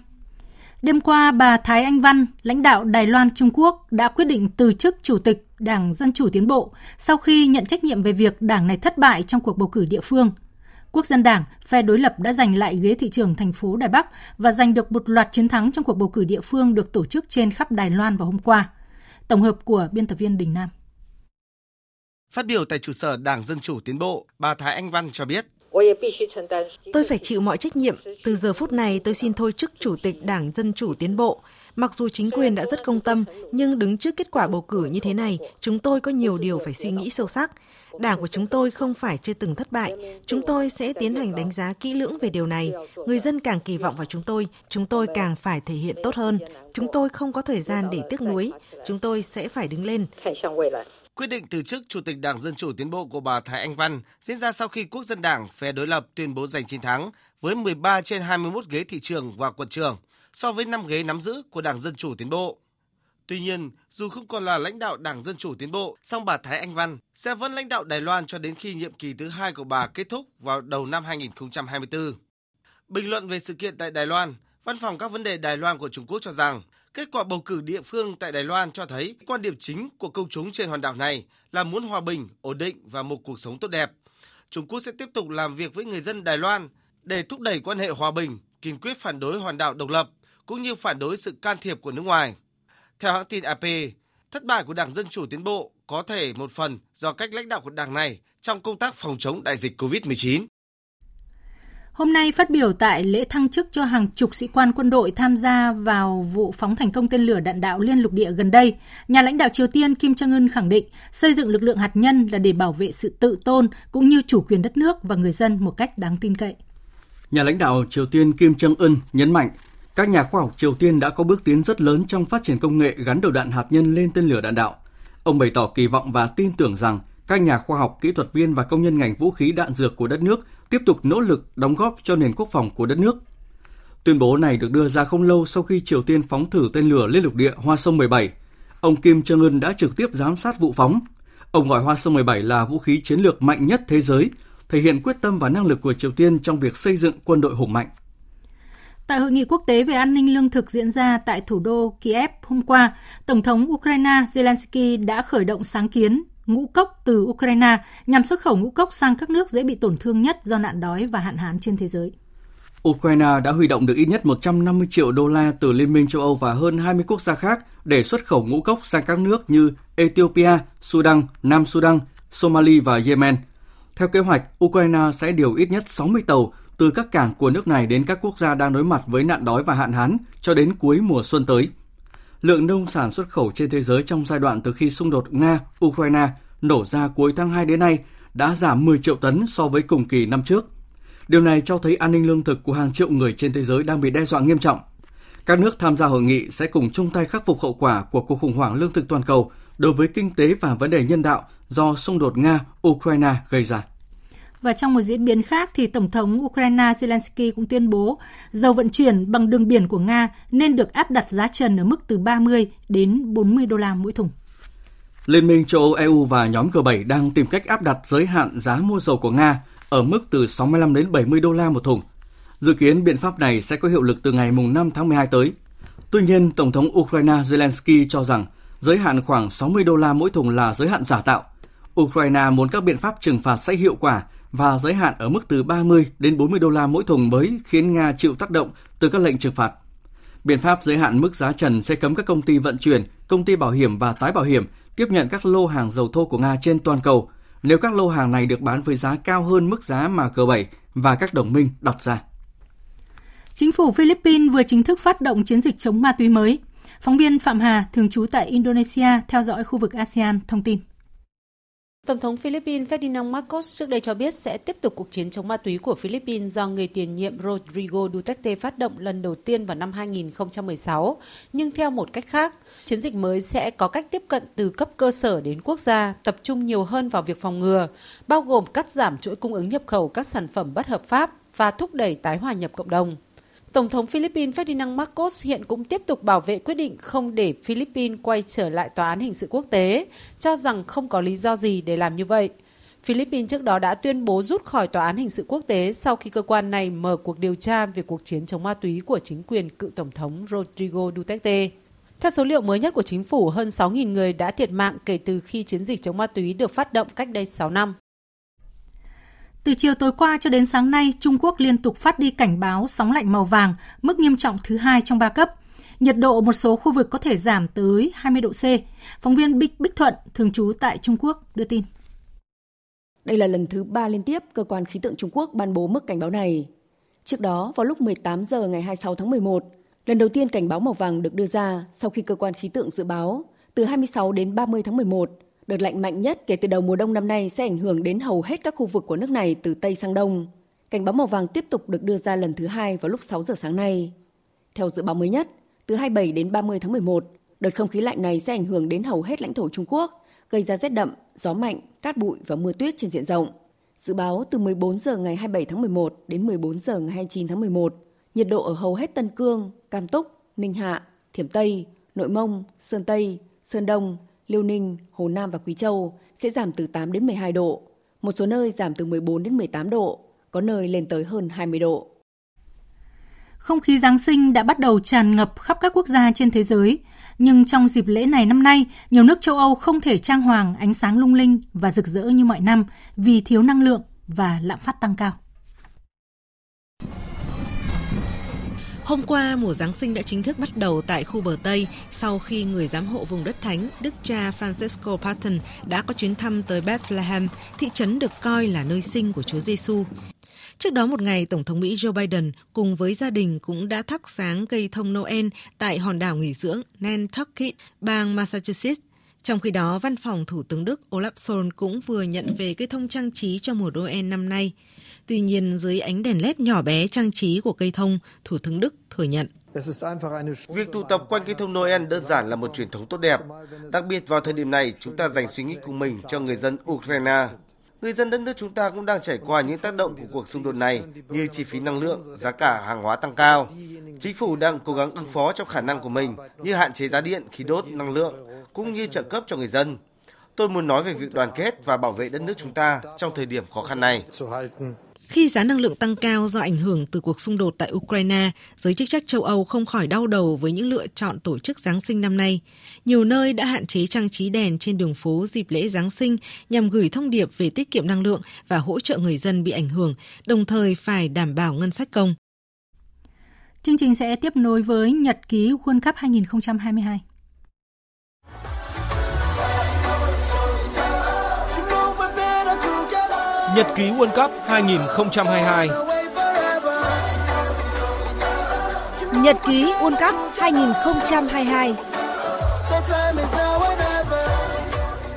Đêm qua, bà Thái Anh Văn, lãnh đạo Đài Loan Trung Quốc đã quyết định từ chức Chủ tịch Đảng Dân chủ Tiến bộ sau khi nhận trách nhiệm về việc đảng này thất bại trong cuộc bầu cử địa phương. Quốc dân đảng, phe đối lập đã giành lại ghế thị trưởng thành phố Đài Bắc và giành được một loạt chiến thắng trong cuộc bầu cử địa phương được tổ chức trên khắp Đài Loan vào hôm qua. Tổng hợp của biên tập viên Đình Nam. Phát biểu tại trụ sở Đảng Dân chủ Tiến bộ, bà Thái Anh Văn cho biết: Tôi phải chịu mọi trách nhiệm. Từ giờ phút này tôi xin thôi chức Chủ tịch Đảng Dân chủ Tiến bộ. Mặc dù chính quyền đã rất công tâm, nhưng đứng trước kết quả bầu cử như thế này, chúng tôi có nhiều điều phải suy nghĩ sâu sắc. Đảng của chúng tôi không phải chưa từng thất bại. Chúng tôi sẽ tiến hành đánh giá kỹ lưỡng về điều này. Người dân càng kỳ vọng vào chúng tôi, chúng tôi càng phải thể hiện tốt hơn. Chúng tôi không có thời gian để tiếc nuối. Chúng tôi sẽ phải đứng lên. Quyết định từ chức Chủ tịch Đảng Dân Chủ Tiến bộ của bà Thái Anh Văn diễn ra sau khi Quốc dân Đảng, phe đối lập, tuyên bố giành chiến thắng với mười ba trên hai mươi mốt ghế thị trường và quận trường so với năm ghế nắm giữ của Đảng Dân Chủ Tiến bộ. Tuy nhiên, dù không còn là lãnh đạo Đảng Dân Chủ Tiến bộ, song bà Thái Anh Văn sẽ vẫn lãnh đạo Đài Loan cho đến khi nhiệm kỳ thứ hai của bà kết thúc vào đầu năm hai không hai tư. Bình luận về sự kiện tại Đài Loan, Văn phòng các vấn đề Đài Loan của Trung Quốc cho rằng kết quả bầu cử địa phương tại Đài Loan cho thấy quan điểm chính của công chúng trên hòn đảo này là muốn hòa bình, ổn định và một cuộc sống tốt đẹp. Trung Quốc sẽ tiếp tục làm việc với người dân Đài Loan để thúc đẩy quan hệ hòa bình, kiên quyết phản đối hòn đảo độc lập cũng như phản đối sự can thiệp của nước ngoài. Theo hãng tin a pê, thất bại của Đảng Dân Chủ Tiến bộ có thể một phần do cách lãnh đạo của đảng này trong công tác phòng chống đại dịch cô vít mười chín. Hôm nay phát biểu tại lễ thăng chức cho hàng chục sĩ quan quân đội tham gia vào vụ phóng thành công tên lửa đạn đạo liên lục địa gần đây, nhà lãnh đạo Triều Tiên Kim Jong-un khẳng định xây dựng lực lượng hạt nhân là để bảo vệ sự tự tôn cũng như chủ quyền đất nước và người dân một cách đáng tin cậy. Nhà lãnh đạo Triều Tiên Kim Jong-un nhấn mạnh các nhà khoa học Triều Tiên đã có bước tiến rất lớn trong phát triển công nghệ gắn đầu đạn hạt nhân lên tên lửa đạn đạo. Ông bày tỏ kỳ vọng và tin tưởng rằng các nhà khoa học, kỹ thuật viên và công nhân ngành vũ khí đạn dược của đất nước tiếp tục nỗ lực đóng góp cho nền quốc phòng của đất nước. Tuyên bố này được đưa ra không lâu sau khi Triều Tiên phóng thử tên lửa liên lục địa Hoa Sông mười bảy. Ông Kim Jong-un đã trực tiếp giám sát vụ phóng. Ông gọi Hoa Sông mười bảy là vũ khí chiến lược mạnh nhất thế giới, thể hiện quyết tâm và năng lực của Triều Tiên trong việc xây dựng quân đội hùng mạnh. Tại hội nghị quốc tế về an ninh lương thực diễn ra tại thủ đô Kiev hôm qua, Tổng thống Ukraine Zelensky đã khởi động sáng kiến ngũ cốc từ Ukraine nhằm xuất khẩu ngũ cốc sang các nước dễ bị tổn thương nhất do nạn đói và hạn hán trên thế giới. Ukraine đã huy động được ít nhất một trăm năm mươi triệu đô la từ Liên minh châu Âu và hơn hai mươi quốc gia khác để xuất khẩu ngũ cốc sang các nước như Ethiopia, Sudan, Nam Sudan, Somalia và Yemen. Theo kế hoạch, Ukraine sẽ điều ít nhất sáu mươi tàu từ các cảng của nước này đến các quốc gia đang đối mặt với nạn đói và hạn hán cho đến cuối mùa xuân tới. Lượng nông sản xuất khẩu trên thế giới trong giai đoạn từ khi xung đột Nga-Ukraine nổ ra cuối tháng hai đến nay đã giảm mười triệu tấn so với cùng kỳ năm trước. Điều này cho thấy an ninh lương thực của hàng triệu người trên thế giới đang bị đe dọa nghiêm trọng. Các nước tham gia hội nghị sẽ cùng chung tay khắc phục hậu quả của cuộc khủng hoảng lương thực toàn cầu đối với kinh tế và vấn đề nhân đạo do xung đột Nga-Ukraine gây ra. Và trong một diễn biến khác thì Tổng thống Ukraine Zelensky cũng tuyên bố dầu vận chuyển bằng đường biển của Nga nên được áp đặt giá trần ở mức từ ba mươi đến bốn mươi đô la mỗi thùng. Liên minh châu Âu e u và nhóm G bảy đang tìm cách áp đặt giới hạn giá mua dầu của Nga ở mức từ sáu mươi lăm đến bảy mươi đô la một thùng. Dự kiến biện pháp này sẽ có hiệu lực từ ngày mùng năm tháng mười hai tới. Tuy nhiên, Tổng thống Ukraine Zelensky cho rằng giới hạn khoảng sáu mươi đô la mỗi thùng là giới hạn giả tạo. Ukraine muốn các biện pháp trừng phạt sẽ hiệu quả và giới hạn ở mức từ ba mươi đến bốn mươi đô la mỗi thùng mới khiến Nga chịu tác động từ các lệnh trừng phạt. Biện pháp giới hạn mức giá trần sẽ cấm các công ty vận chuyển, công ty bảo hiểm và tái bảo hiểm tiếp nhận các lô hàng dầu thô của Nga trên toàn cầu nếu các lô hàng này được bán với giá cao hơn mức giá mà G bảy và các đồng minh đặt ra. Chính phủ Philippines vừa chính thức phát động chiến dịch chống ma túy mới. Phóng viên Phạm Hà, thường trú tại Indonesia, theo dõi khu vực a sê an, thông tin. Tổng thống Philippines Ferdinand Marcos trước đây cho biết sẽ tiếp tục cuộc chiến chống ma túy của Philippines do người tiền nhiệm Rodrigo Duterte phát động lần đầu tiên vào năm hai không một sáu, nhưng theo một cách khác. Chiến dịch mới sẽ có cách tiếp cận từ cấp cơ sở đến quốc gia, tập trung nhiều hơn vào việc phòng ngừa, bao gồm cắt giảm chuỗi cung ứng nhập khẩu các sản phẩm bất hợp pháp và thúc đẩy tái hòa nhập cộng đồng. Tổng thống Philippines Ferdinand Marcos hiện cũng tiếp tục bảo vệ quyết định không để Philippines quay trở lại tòa án hình sự quốc tế, cho rằng không có lý do gì để làm như vậy. Philippines trước đó đã tuyên bố rút khỏi tòa án hình sự quốc tế sau khi cơ quan này mở cuộc điều tra về cuộc chiến chống ma túy của chính quyền cựu Tổng thống Rodrigo Duterte. Theo số liệu mới nhất của chính phủ, hơn sáu nghìn người đã thiệt mạng kể từ khi chiến dịch chống ma túy được phát động cách đây sáu năm. Từ chiều tối qua cho đến sáng nay, Trung Quốc liên tục phát đi cảnh báo sóng lạnh màu vàng, mức nghiêm trọng thứ hai trong ba cấp. Nhiệt độ một số khu vực có thể giảm tới hai mươi độ C. Phóng viên Bích Bích Thuận, thường trú tại Trung Quốc, đưa tin. Đây là lần thứ ba liên tiếp cơ quan khí tượng Trung Quốc ban bố mức cảnh báo này. Trước đó, vào lúc mười tám giờ ngày hai mươi sáu tháng mười một, Lần đầu tiên cảnh báo màu vàng được đưa ra sau khi cơ quan khí tượng dự báo từ hai mươi sáu đến ba mươi tháng mười một, đợt lạnh mạnh nhất kể từ đầu mùa đông năm nay sẽ ảnh hưởng đến hầu hết các khu vực của nước này từ Tây sang Đông. Cảnh báo màu vàng tiếp tục được đưa ra lần thứ hai vào lúc sáu giờ sáng nay. Theo dự báo mới nhất, từ hai mươi bảy đến ba mươi tháng mười một, đợt không khí lạnh này sẽ ảnh hưởng đến hầu hết lãnh thổ Trung Quốc, gây ra rét đậm, gió mạnh, cát bụi và mưa tuyết trên diện rộng. Dự báo từ mười bốn giờ ngày hai mươi bảy tháng mười một đến mười bốn giờ ngày hai mươi chín tháng mười một, nhiệt độ ở hầu hết Tân Cương, Cam Túc, Ninh Hạ, Thiểm Tây, Nội Mông, Sơn Tây, Sơn Đông, Liêu Ninh, Hồ Nam và Quý Châu sẽ giảm từ tám đến mười hai độ, một số nơi giảm từ mười bốn đến mười tám độ, có nơi lên tới hơn hai mươi độ. Không khí Giáng sinh đã bắt đầu tràn ngập khắp các quốc gia trên thế giới, nhưng trong dịp lễ này năm nay, nhiều nước châu Âu không thể trang hoàng ánh sáng lung linh và rực rỡ như mọi năm vì thiếu năng lượng và lạm phát tăng cao. Hôm qua, mùa Giáng sinh đã chính thức bắt đầu tại khu bờ Tây sau khi người giám hộ vùng đất thánh, Đức cha Francisco Patton đã có chuyến thăm tới Bethlehem, thị trấn được coi là nơi sinh của Chúa Giêsu. Trước đó một ngày, Tổng thống Mỹ Joe Biden cùng với gia đình cũng đã thắp sáng cây thông Noel tại hòn đảo nghỉ dưỡng Nantucket, bang Massachusetts. Trong khi đó, văn phòng Thủ tướng Đức Olaf Scholz cũng vừa nhận về cây thông trang trí cho mùa Noel năm nay. Tuy nhiên, dưới ánh đèn led nhỏ bé trang trí của cây thông, Thủ tướng Đức thừa nhận. Việc tụ tập quanh cây thông Noel đơn giản là một truyền thống tốt đẹp. Đặc biệt vào thời điểm này, chúng ta dành suy nghĩ của mình cho người dân Ukraine. Người dân đất nước chúng ta cũng đang trải qua những tác động của cuộc xung đột này như chi phí năng lượng, giá cả hàng hóa tăng cao. Chính phủ đang cố gắng ứng phó trong khả năng của mình như hạn chế giá điện, khí đốt, năng lượng, cũng như trợ cấp cho người dân. Tôi muốn nói về việc đoàn kết và bảo vệ đất nước chúng ta trong thời điểm khó khăn này. Khi giá năng lượng tăng cao do ảnh hưởng từ cuộc xung đột tại Ukraine, giới chức trách châu Âu không khỏi đau đầu với những lựa chọn tổ chức Giáng sinh năm nay. Nhiều nơi đã hạn chế trang trí đèn trên đường phố dịp lễ Giáng sinh nhằm gửi thông điệp về tiết kiệm năng lượng và hỗ trợ người dân bị ảnh hưởng, đồng thời phải đảm bảo ngân sách công. Chương trình sẽ tiếp nối với nhật ký World Cup hai không hai hai. Nhật ký World Cup hai không hai hai. Nhật ký World Cup hai không hai hai.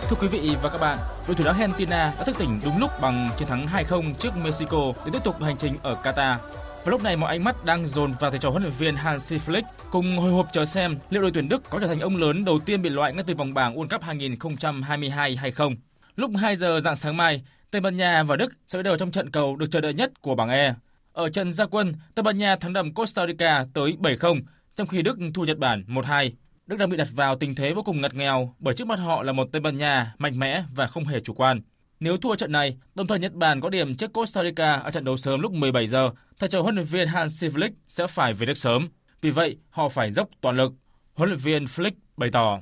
Thưa quý vị và các bạn, đội tuyển Argentina đã thức tỉnh đúng lúc bằng chiến thắng hai không trước Mexico để tiếp tục hành trình ở Qatar. Và lúc này mọi ánh mắt đang dồn vào thầy trò huấn luyện viên Hansi Flick, cùng hồi hộp chờ xem liệu đội tuyển Đức có trở thành ông lớn đầu tiên bị loại ngay từ vòng bảng World Cup hai không hai hai hay không. Lúc hai giờ rạng sáng mai, Tây Ban Nha và Đức sẽ bắt đầu trong trận cầu được chờ đợi nhất của bảng E. Ở trận ra quân, Tây Ban Nha thắng đậm Costa Rica tới bảy không, trong khi Đức thua Nhật Bản một hai. Đức đang bị đặt vào tình thế vô cùng ngặt nghèo bởi trước mắt họ là một Tây Ban Nha mạnh mẽ và không hề chủ quan. Nếu thua trận này, đồng thời Nhật Bản có điểm trước Costa Rica ở trận đấu sớm lúc mười bảy giờ, thầy trò huấn luyện viên Hansi Flick sẽ phải về nước sớm. Vì vậy, họ phải dốc toàn lực. Huấn luyện viên Flick bày tỏ: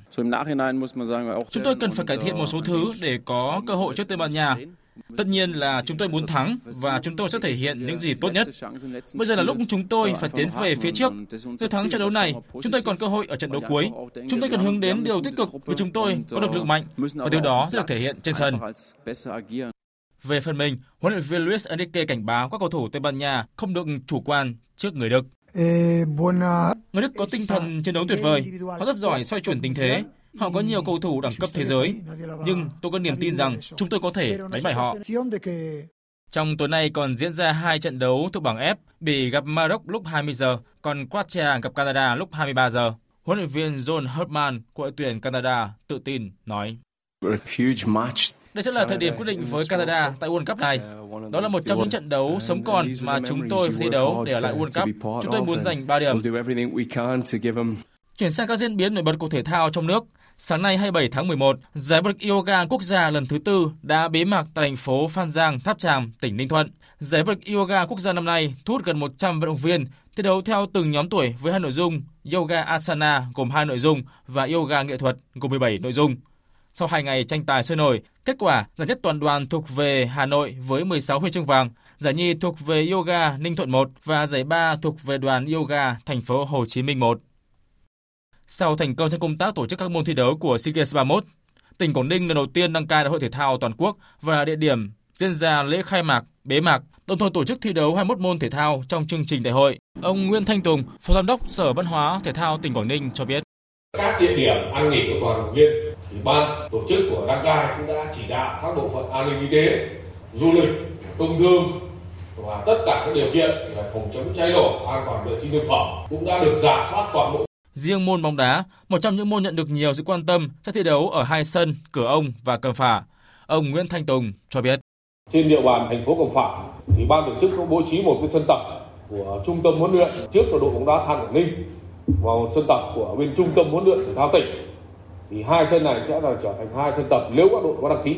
"Chúng tôi cần phải cải thiện một số thứ để có cơ hội trước Tây Ban Nha. Tất nhiên là chúng tôi muốn thắng và chúng tôi sẽ thể hiện những gì tốt nhất. Bây giờ là lúc chúng tôi phải tiến về phía trước. Để thắng trận đấu này, chúng tôi còn cơ hội ở trận đấu cuối. Chúng tôi cần hướng đến điều tích cực vì chúng tôi có lực lượng mạnh và điều đó sẽ được thể hiện trên sân." Về phần mình, huấn luyện viên Luis Enrique cảnh báo các cầu thủ Tây Ban Nha không được chủ quan trước người Đức. Người Đức có tinh thần chiến đấu tuyệt vời, họ rất giỏi xoay chuyển tình thế. Họ có nhiều cầu thủ đẳng cấp thế giới, nhưng tôi có niềm tin rằng chúng tôi có thể đánh bại họ. Trong tối nay còn diễn ra hai trận đấu thuộc bảng F, Bỉ gặp Maroc lúc hai mươi giờ, còn Croatia gặp Canada lúc hai mươi ba giờ. Huấn luyện viên John Herdman của đội tuyển Canada tự tin nói: "Đây sẽ là thời điểm quyết định với Canada tại World Cup này. Đó là một trong những trận đấu sống còn mà chúng tôi phải thi đấu để ở lại World Cup. Chúng tôi muốn giành ba điểm." Chuyển sang các diễn biến nổi bật của thể thao trong nước. Sáng nay hai mươi bảy tháng mười một, giải vô địch yoga quốc gia lần thứ tư đã bế mạc tại thành phố Phan Giang, Tháp Tràm, tỉnh Ninh Thuận. Giải vô địch yoga quốc gia năm nay thu hút gần một trăm vận động viên thi đấu theo từng nhóm tuổi với hai nội dung yoga asana gồm hai nội dung và yoga nghệ thuật gồm mười bảy nội dung. Sau hai ngày tranh tài sôi nổi, kết quả giải nhất toàn đoàn thuộc về Hà Nội với mười sáu huy chương vàng, giải nhì thuộc về yoga Ninh Thuận một và giải ba thuộc về đoàn yoga thành phố Hồ Chí Minh một. Sau thành công trong công tác tổ chức các môn thi đấu của SEA Games ba mươi mốt, tỉnh Quảng Ninh lần đầu tiên đăng cai đại hội thể thao toàn quốc và địa điểm diễn ra lễ khai mạc, bế mạc đồng thời tổ chức thi đấu hai mươi mốt môn thể thao trong chương trình đại hội. Ông Nguyễn Thanh Tùng, Phó Giám đốc Sở Văn hóa Thể thao tỉnh Quảng Ninh cho biết. Các địa điểm ăn nghỉ của đoàn viên, ủy ban tổ chức của đăng cai cũng đã chỉ đạo các bộ phận an ninh y tế, du lịch, công thương và tất cả các điều kiện về phòng chống cháy nổ, an toàn vệ sinh thực phẩm cũng đã được rà soát toàn bộ. Riêng môn bóng đá, một trong những môn nhận được nhiều sự quan tâm sẽ thi đấu ở hai sân Cửa Ông và Cẩm Phả. Ông Nguyễn Thanh Tùng cho biết. Trên địa bàn thành phố Cẩm Phả, thì ban tổ chức cũng bố trí một cái sân tập của trung tâm huấn luyện trước của đội bóng đá Than Quảng Ninh và một sân tập của bên trung tâm huấn luyện thể thao tỉnh. Thì hai sân này sẽ là trở thành hai sân tập nếu các đội có đăng ký.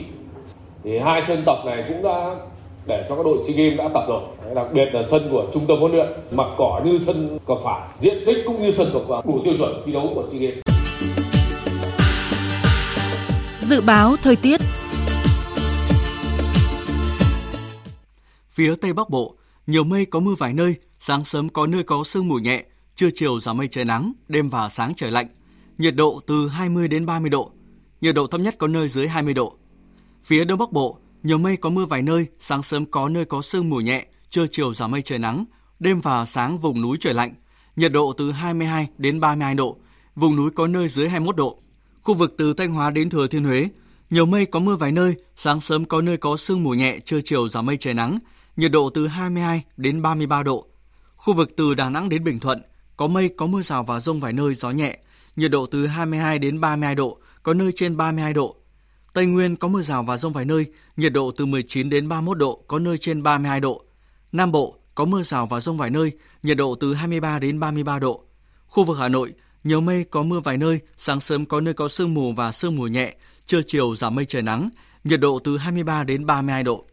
Thì hai sân tập này cũng đã để cho các đội SEA Games đã tập rồi. Đặc biệt là sân của trung tâm huấn luyện mặt cỏ như sân Cẩm Phả, diện tích cũng như sân Cẩm Phả đủ tiêu chuẩn thi đấu của SEA Games. Dự báo thời tiết. Phía Tây Bắc Bộ, nhiều mây có mưa vài nơi, sáng sớm có nơi có sương mù nhẹ, trưa chiều giảm mây trời nắng, đêm và sáng trời lạnh. Nhiệt độ từ hai mươi đến ba mươi độ, nhiệt độ thấp nhất có nơi dưới hai mươi độ. Phía Đông Bắc Bộ, nhiều mây có mưa vài nơi, sáng sớm có nơi có sương mù nhẹ, trưa chiều giảm mây trời nắng, đêm và sáng vùng núi trời lạnh. Nhiệt độ từ hai mươi hai đến ba mươi hai độ, vùng núi có nơi dưới hai mươi mốt độ. Khu vực từ Thanh Hóa đến Thừa Thiên Huế, nhiều mây có mưa vài nơi, sáng sớm có nơi có sương mù nhẹ, trưa chiều giảm mây trời nắng, nhiệt độ từ hai mươi hai đến ba mươi ba độ. Khu vực từ Đà Nẵng đến Bình Thuận, có mây có mưa rào và dông vài nơi, gió nhẹ, nhiệt độ từ hai mươi hai đến ba mươi hai độ, có nơi trên ba mươi hai độ. Tây Nguyên có mưa rào và dông vài nơi, nhiệt độ từ mười chín đến ba mươi mốt độ, có nơi trên ba mươi hai độ. Nam Bộ có mưa rào và dông vài nơi, nhiệt độ từ hai mươi ba đến ba mươi ba độ. Khu vực Hà Nội, nhiều mây có mưa vài nơi, sáng sớm có nơi có sương mù và sương mù nhẹ, trưa chiều giảm mây trời nắng, nhiệt độ từ hai mươi ba đến ba mươi hai độ.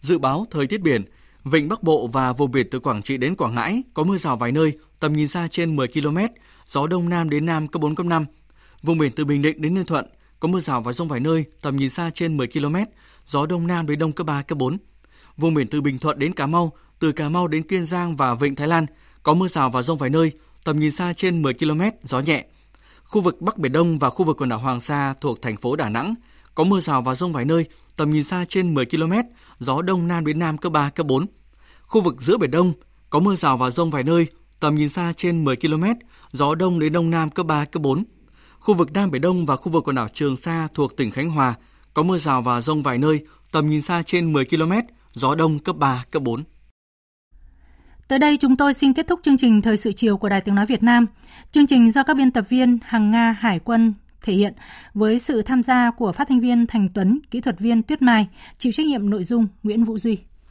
Dự báo thời tiết biển, Vịnh Bắc Bộ và vùng biển từ Quảng Trị đến Quảng Ngãi có mưa rào vài nơi, tầm nhìn xa trên mười ki lô mét, gió đông nam đến nam cấp bốn, cấp năm. Vùng biển từ Bình Định đến Ninh Thuận có mưa rào và dông vài nơi, tầm nhìn xa trên mười ki lô mét, gió đông nam đến đông cấp ba, cấp bốn. Vùng biển từ Bình Thuận đến Cà Mau, từ Cà Mau đến Kiên Giang và Vịnh Thái Lan có mưa rào và dông vài nơi, tầm nhìn xa trên mười ki lô mét, gió nhẹ. Khu vực Bắc Biển Đông và khu vực quần đảo Hoàng Sa thuộc thành phố Đà Nẵng có mưa rào và dông vài nơi, tầm nhìn xa trên mười ki lô mét, gió đông nam đến nam cấp ba, cấp bốn. Khu vực giữa Biển Đông có mưa rào và dông vài nơi, tầm nhìn xa trên mười ki lô mét, gió đông đến đông nam cấp ba, cấp bốn. Khu vực Nam Biển Đông và khu vực quần đảo Trường Sa thuộc tỉnh Khánh Hòa có mưa rào và dông vài nơi, tầm nhìn xa trên mười ki lô mét, gió đông cấp ba, cấp bốn. Tới đây chúng tôi xin kết thúc chương trình Thời sự chiều của Đài Tiếng Nói Việt Nam. Chương trình do các biên tập viên Hằng Nga, Hải Quân thể hiện với sự tham gia của phát thanh viên Thành Tuấn, kỹ thuật viên Tuyết Mai, chịu trách nhiệm nội dung Nguyễn Vũ Duy.